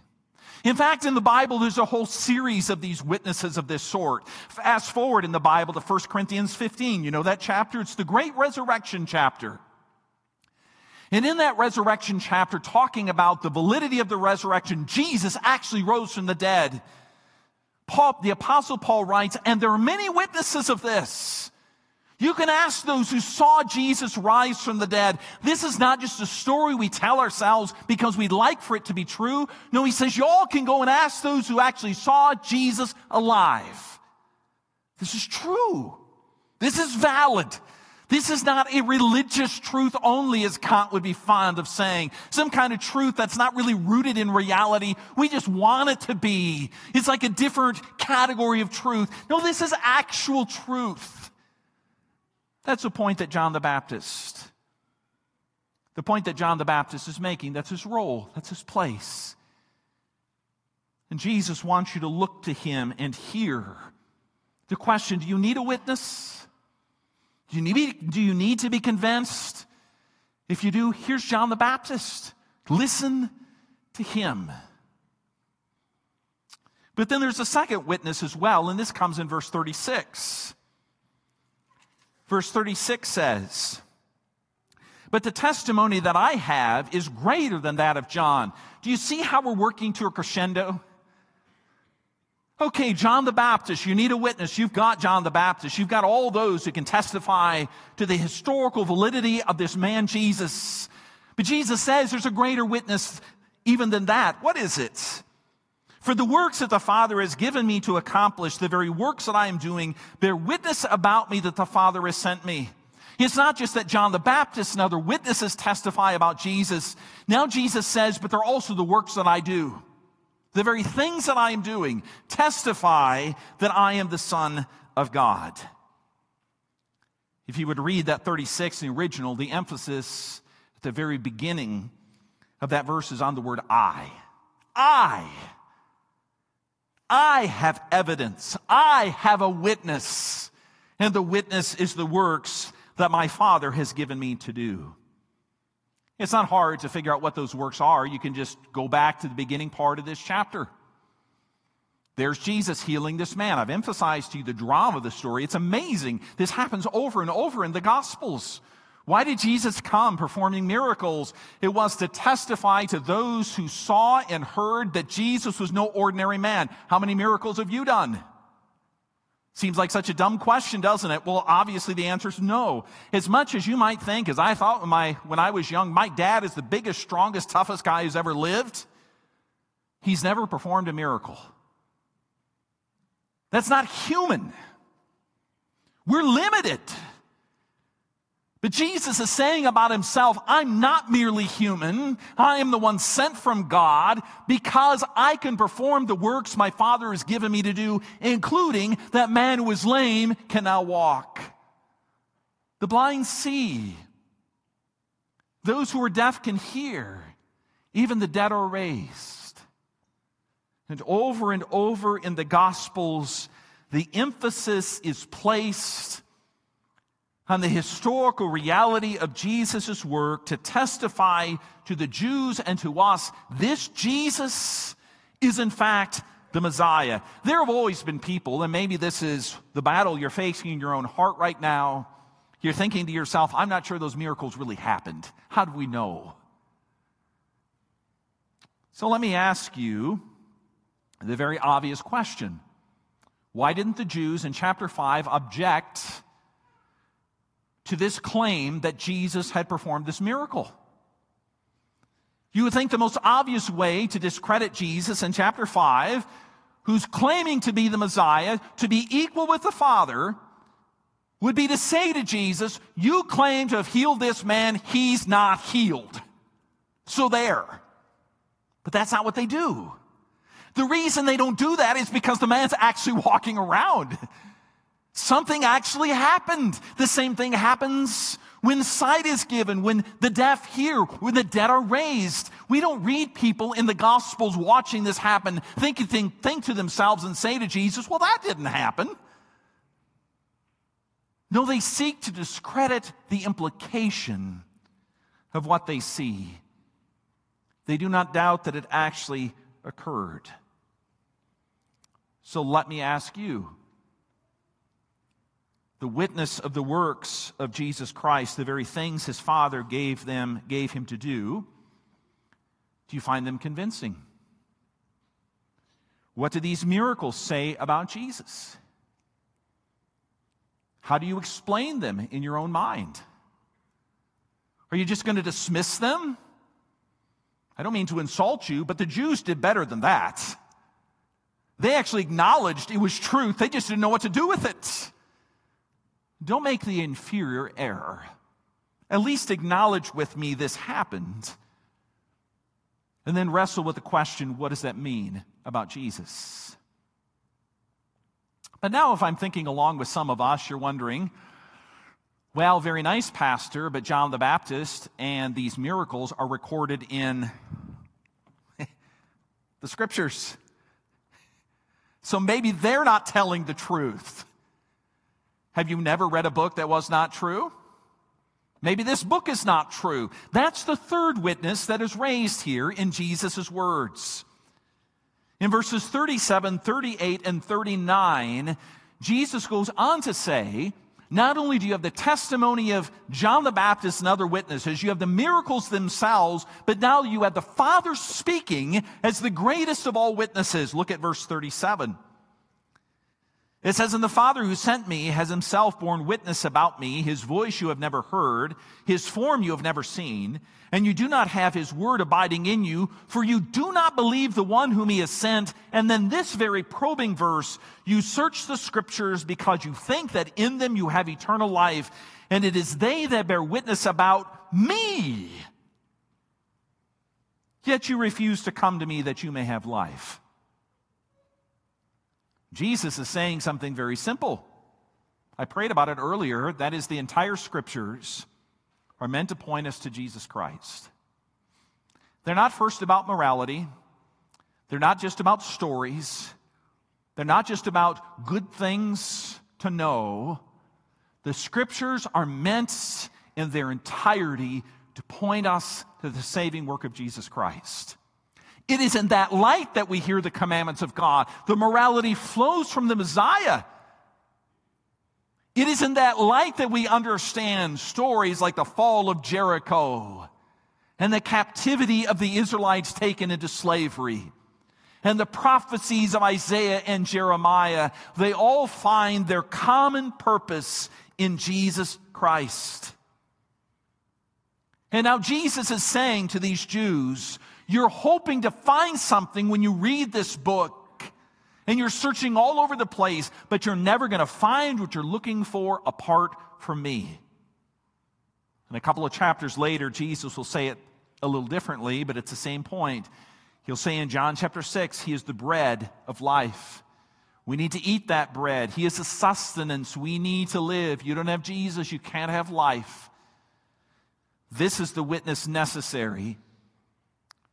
In fact, in the Bible, there's a whole series of these witnesses of this sort. Fast forward in the Bible to 1 Corinthians 15. You know that chapter? It's the great resurrection chapter. And in that resurrection chapter, talking about the validity of the resurrection, Jesus actually rose from the dead. Paul, the Apostle Paul writes, and there are many witnesses of this. You can ask those who saw Jesus rise from the dead. This is not just a story we tell ourselves because we'd like for it to be true. No, he says, you all can go and ask those who actually saw Jesus alive. This is true. This is valid. This is not a religious truth only, as Kant would be fond of saying. Some kind of truth that's not really rooted in reality. We just want it to be. It's like a different category of truth. No, this is actual truth. That's the point that John the Baptist, is making. That's his role. That's his place. And Jesus wants you to look to him and hear the question, do you need a witness? Do you need to be convinced? If you do, here's John the Baptist. Listen to him. But then there's a second witness as well, and this comes in verse 36. Verse 36 says, but the testimony that I have is greater than that of John. Do you see how we're working to a crescendo? Okay, John the Baptist, you need a witness. You've got John the Baptist. You've got all those who can testify to the historical validity of this man, Jesus. But Jesus says there's a greater witness even than that. What is it? For the works that the Father has given me to accomplish, the very works that I am doing, bear witness about me that the Father has sent me. It's not just that John the Baptist and other witnesses testify about Jesus. Now Jesus says, but they're also the works that I do. The very things that I am doing testify that I am the Son of God. If you would read that 36 in the original, the emphasis at the very beginning of that verse is on the word I. I have evidence. I have a witness. And the witness is the works that my Father has given me to do. It's not hard to figure out what those works are. You can just go back to the beginning part of this chapter. There's Jesus healing this man. I've emphasized to you the drama of the story. It's amazing. This happens over and over in the Gospels. Why did Jesus come performing miracles? It was to testify to those who saw and heard that Jesus was no ordinary man. How many miracles have you done? Seems like such a dumb question, doesn't it? Well, obviously the answer is no. As much as you might think, as I thought when I was young, my dad is the biggest, strongest, toughest guy who's ever lived. He's never performed a miracle. That's not human. We're limited. But Jesus is saying about himself, I'm not merely human. I am the one sent from God because I can perform the works my Father has given me to do, including that man who was lame can now walk. The blind see. Those who are deaf can hear. Even the dead are raised. And over in the Gospels, the emphasis is placed on the historical reality of Jesus' work to testify to the Jews and to us, this Jesus is in fact the Messiah. There have always been people, and maybe this is the battle you're facing in your own heart right now. You're thinking to yourself, I'm not sure those miracles really happened. How do we know? So let me ask you the very obvious question. Why didn't the Jews in chapter 5 object to this claim that Jesus had performed this miracle? You would think the most obvious way to discredit Jesus in chapter 5, who's claiming to be the Messiah, to be equal with the Father, would be to say to Jesus, you claim to have healed this man, he's not healed. So there. But that's not what they do. The reason they don't do that is because the man's actually walking around. Something actually happened. The same thing happens when sight is given, when the deaf hear, when the dead are raised. We don't read people in the Gospels watching this happen, think to themselves and say to Jesus, well, that didn't happen. No, they seek to discredit the implication of what they see. They do not doubt that it actually occurred. So let me ask you, the witness of the works of Jesus Christ, the very things his Father gave him to do, do you find them convincing? What do these miracles say about Jesus? How do you explain them in your own mind? Are you just going to dismiss them? I don't mean to insult you, but the Jews did better than that. They actually acknowledged it was truth. They just didn't know what to do with it. Don't make the inferior error. At least acknowledge with me this happened. And then wrestle with the question, what does that mean about Jesus? But now if I'm thinking along with some of us, you're wondering, well, very nice, Pastor, but John the Baptist and these miracles are recorded in the Scriptures. So maybe they're not telling the truth. Have you never read a book that was not true? Maybe this book is not true. That's the third witness that is raised here in Jesus' words. In verses 37, 38, and 39, Jesus goes on to say, not only do you have the testimony of John the Baptist and other witnesses, you have the miracles themselves, but now you have the Father speaking as the greatest of all witnesses. Look at verse 37. It says, and the Father who sent me has himself borne witness about me. His voice you have never heard, his form you have never seen, and you do not have his word abiding in you, for you do not believe the one whom he has sent. And then this very probing verse, you search the Scriptures because you think that in them you have eternal life, and it is they that bear witness about me. Yet you refuse to come to me that you may have life. Jesus is saying something very simple. I prayed about it earlier. That is, the entire Scriptures are meant to point us to Jesus Christ. They're not first about morality. They're not just about stories. They're not just about good things to know. The Scriptures are meant in their entirety to point us to the saving work of Jesus Christ. It is in that light that we hear the commandments of God. The morality flows from the Messiah. It is in that light that we understand stories like the fall of Jericho and the captivity of the Israelites taken into slavery and the prophecies of Isaiah and Jeremiah. They all find their common purpose in Jesus Christ. And now Jesus is saying to these Jews, you're hoping to find something when you read this book, and you're searching all over the place, but you're never going to find what you're looking for apart from me. And a couple of chapters later, Jesus will say it a little differently, but it's the same point. He'll say in John chapter 6, he is the bread of life. We need to eat that bread. He is the sustenance we need to live. You don't have Jesus, you can't have life. This is the witness necessary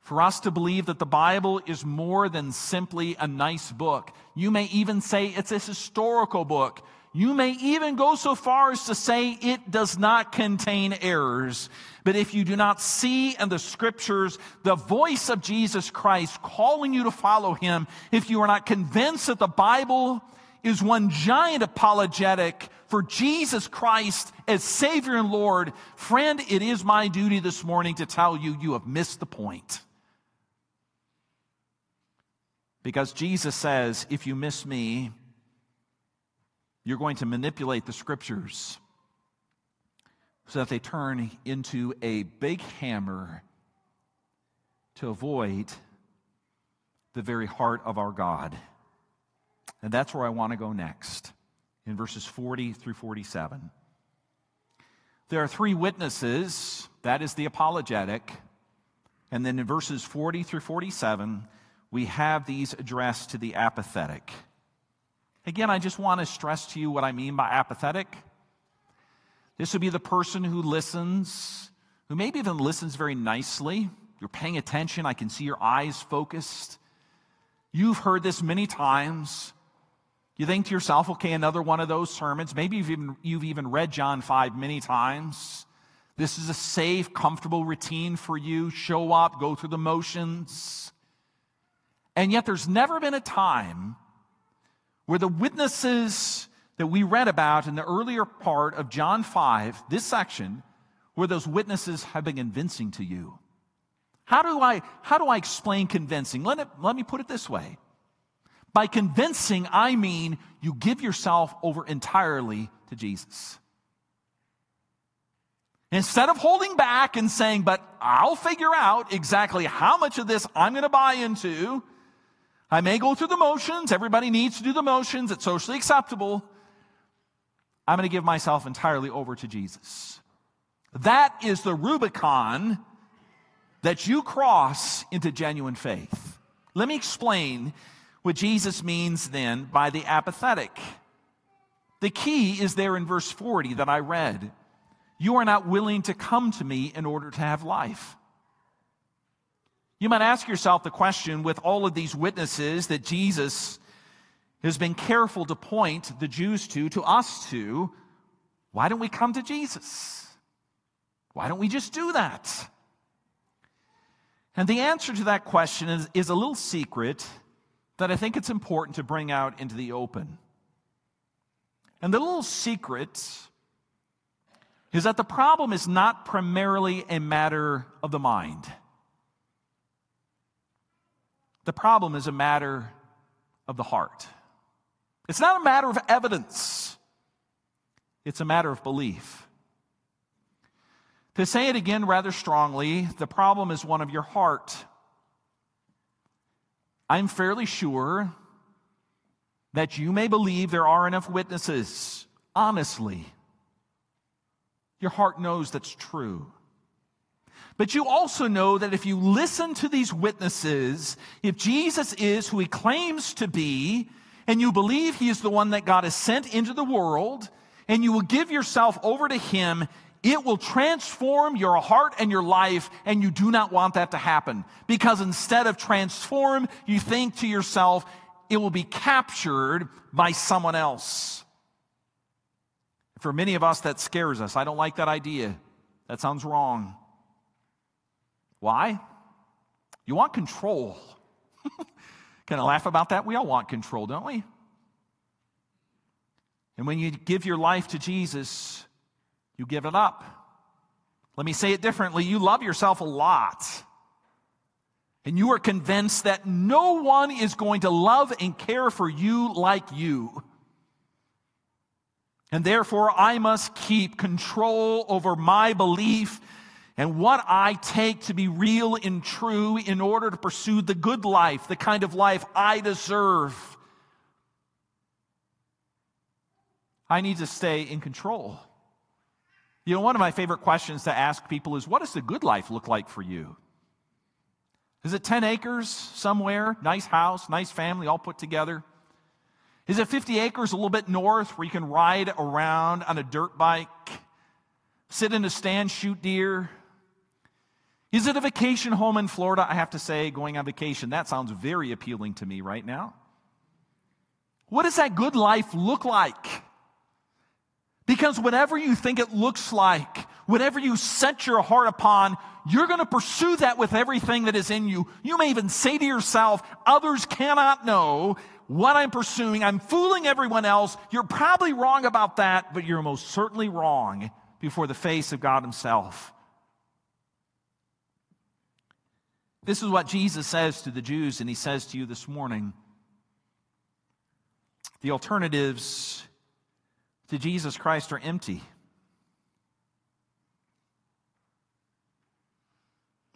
for us to believe that the Bible is more than simply a nice book. You may even say it's a historical book. You may even go so far as to say it does not contain errors. But if you do not see in the Scriptures the voice of Jesus Christ calling you to follow Him, if you are not convinced that the Bible is one giant apologetic for Jesus Christ as Savior and Lord, friend, it is my duty this morning to tell you, you have missed the point. Because Jesus says, if you miss me, you're going to manipulate the Scriptures so that they turn into a big hammer to avoid the very heart of our God. And that's where I want to go next, in verses 40 through 47. There are three witnesses, that is the apologetic. And then in verses 40 through 47, we have these addressed to the apathetic. Again, I just want to stress to you what I mean by apathetic. This would be the person who listens, who maybe even listens very nicely. You're paying attention. I can see your eyes focused. You've heard this many times. You think to yourself, okay, another one of those sermons. Maybe you've even read John 5 many times. This is a safe, comfortable routine for you. Show up, go through the motions. And yet there's never been a time where the witnesses that we read about in the earlier part of John 5, this section, where those witnesses have been convincing to you. How do I explain convincing? Let me put it this way. By convincing, I mean you give yourself over entirely to Jesus. Instead of holding back and saying, but I'll figure out exactly how much of this I'm going to buy into. I may go through the motions. Everybody needs to do the motions. It's socially acceptable. I'm going to give myself entirely over to Jesus. That is the Rubicon that you cross into genuine faith. Let me explain what Jesus means then by the apathetic. The key is there in verse 40 that I read. You are not willing to come to me in order to have life. You might ask yourself the question, with all of these witnesses that Jesus has been careful to point the Jews to us to, why don't we come to Jesus? Why don't we just do that? And the answer to that question is a little secret that I think it's important to bring out into the open. And the little secret is that the problem is not primarily a matter of the mind. The problem is a matter of the heart. It's not a matter of evidence. It's a matter of belief. To say it again rather strongly, the problem is one of your heart. I'm fairly sure that you may believe there are enough witnesses. Honestly, your heart knows that's true. But you also know that if you listen to these witnesses, if Jesus is who he claims to be, and you believe he is the one that God has sent into the world, and you will give yourself over to him, it will transform your heart and your life, and you do not want that to happen. Because instead of transform, you think to yourself, it will be captured by someone else. For many of us, that scares us. I don't like that idea. That sounds wrong. Why? You want control. Can I laugh about that? We all want control, don't we? And when you give your life to Jesus, you give it up. Let me say it differently. You love yourself a lot. And you are convinced that no one is going to love and care for you like you. And therefore, I must keep control over my belief and what I take to be real and true in order to pursue the good life, the kind of life I deserve. I need to stay in control. You know, one of my favorite questions to ask people is, what does the good life look like for you? Is it 10 acres somewhere, nice house, nice family, all put together? Is it 50 acres a little bit north where you can ride around on a dirt bike, sit in a stand, shoot deer? Is it a vacation home in Florida? I have to say, going on vacation, that sounds very appealing to me right now. What does that good life look like? Because whatever you think it looks like, whatever you set your heart upon, you're going to pursue that with everything that is in you. You may even say to yourself, others cannot know what I'm pursuing. I'm fooling everyone else. You're probably wrong about that, but you're most certainly wrong before the face of God himself. This is what Jesus says to the Jews, and he says to you this morning. The alternatives to Jesus Christ are empty.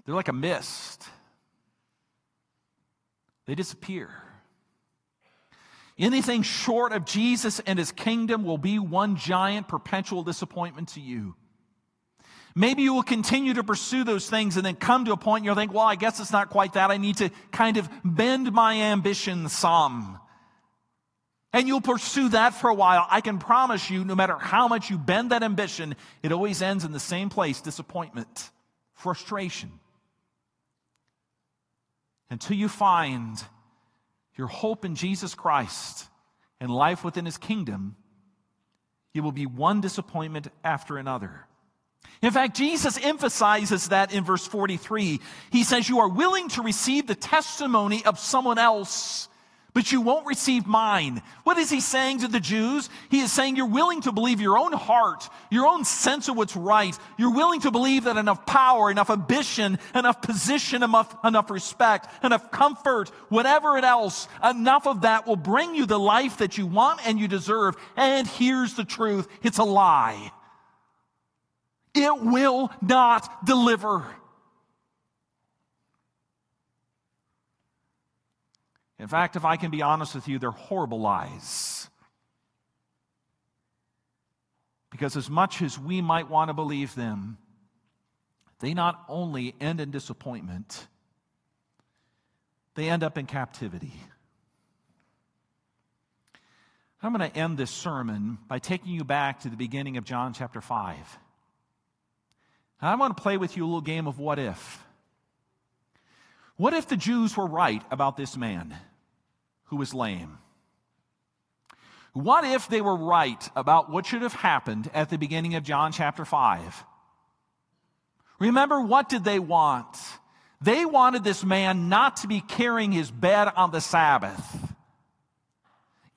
They're like a mist. They disappear. Anything short of Jesus and his kingdom will be one giant perpetual disappointment to you. Maybe you will continue to pursue those things and then come to a point you'll think, well, I guess it's not quite that. I need to kind of bend my ambition some. And you'll pursue that for a while. I can promise you, no matter how much you bend that ambition, it always ends in the same place: disappointment, frustration. Until you find your hope in Jesus Christ and life within his kingdom, it will be one disappointment after another. In fact, Jesus emphasizes that in verse 43. He says, you are willing to receive the testimony of someone else, but you won't receive mine. What is he saying to the Jews? He is saying you're willing to believe your own heart, your own sense of what's right. You're willing to believe that enough power, enough ambition, enough position, enough respect, enough comfort, whatever it else, enough of that will bring you the life that you want and you deserve. And here's the truth. It's a lie. It will not deliver. In fact, if I can be honest with you, they're horrible lies. Because as much as we might want to believe them, they not only end in disappointment, they end up in captivity. I'm going to end this sermon by taking you back to the beginning of John chapter 5. I want to play with you a little game of what if. What if the Jews were right about this man who was lame? What if they were right about what should have happened at the beginning of John chapter 5? Remember, what did they want? They wanted this man not to be carrying his bed on the Sabbath.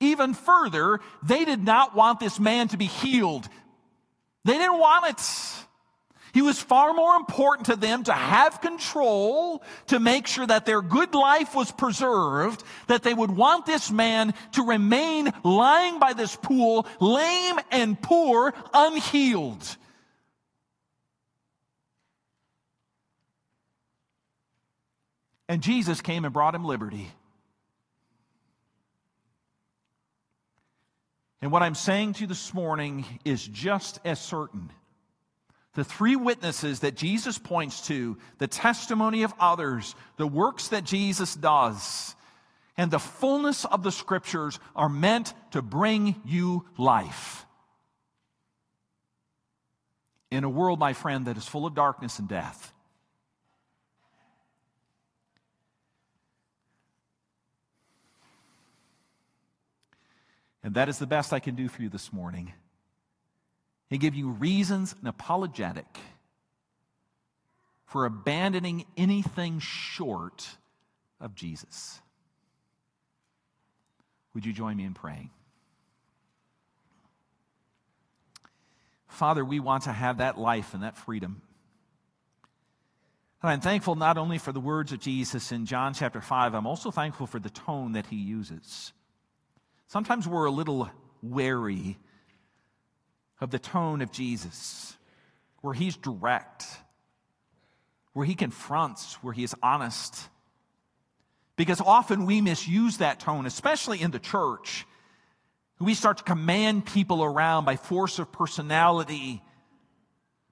Even further, they did not want this man to be healed. They didn't want it. He was far more important to them to have control, to make sure that their good life was preserved, that they would want this man to remain lying by this pool, lame and poor, unhealed. And Jesus came and brought him liberty. And what I'm saying to you this morning is just as certain. The three witnesses that Jesus points to, the testimony of others, the works that Jesus does, and the fullness of the scriptures are meant to bring you life. In a world, my friend, that is full of darkness and death. And that is the best I can do for you this morning. They give you reasons, an apologetic, for abandoning anything short of Jesus. Would you join me in praying? Father, we want to have that life and that freedom. And I'm thankful not only for the words of Jesus in John chapter 5, I'm also thankful for the tone that he uses. Sometimes we're a little wary of the tone of Jesus, where he's direct, where he confronts, where he is honest. Because often we misuse that tone, especially in the church. We start to command people around by force of personality,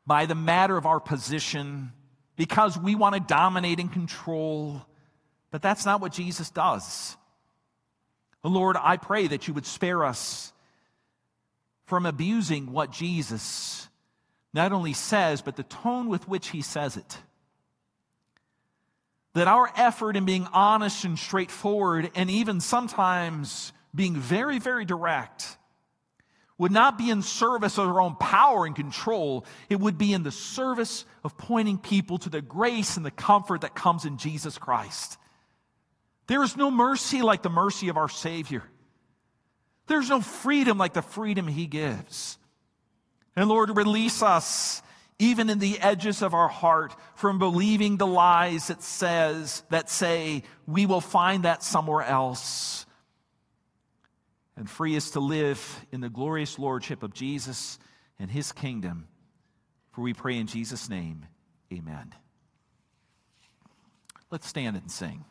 by the matter of our position because we want to dominate and control. But that's not what Jesus does. Lord, I pray that you would spare us from abusing what Jesus not only says, but the tone with which he says it. That our effort in being honest and straightforward, and even sometimes being very, very direct, would not be in service of our own power and control. It would be in the service of pointing people to the grace and the comfort that comes in Jesus Christ. There is no mercy like the mercy of our Savior. There's no freedom like the freedom he gives. And Lord, release us, even in the edges of our heart, from believing the lies that say we will find that somewhere else. And free us to live in the glorious lordship of Jesus and his kingdom. For we pray in Jesus' name, amen. Let's stand and sing.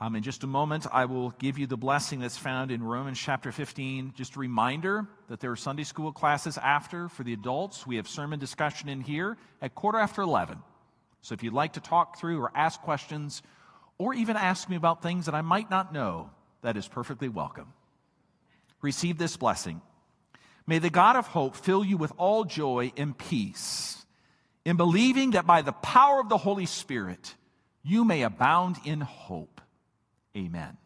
In just a moment, I will give you the blessing that's found in Romans chapter 15. Just a reminder that there are Sunday school classes after for the adults. We have sermon discussion in here at 11:15. So if you'd like to talk through or ask questions or even ask me about things that I might not know, that is perfectly welcome. Receive this blessing. May the God of hope fill you with all joy and peace in believing that by the power of the Holy Spirit, you may abound in hope. Amen.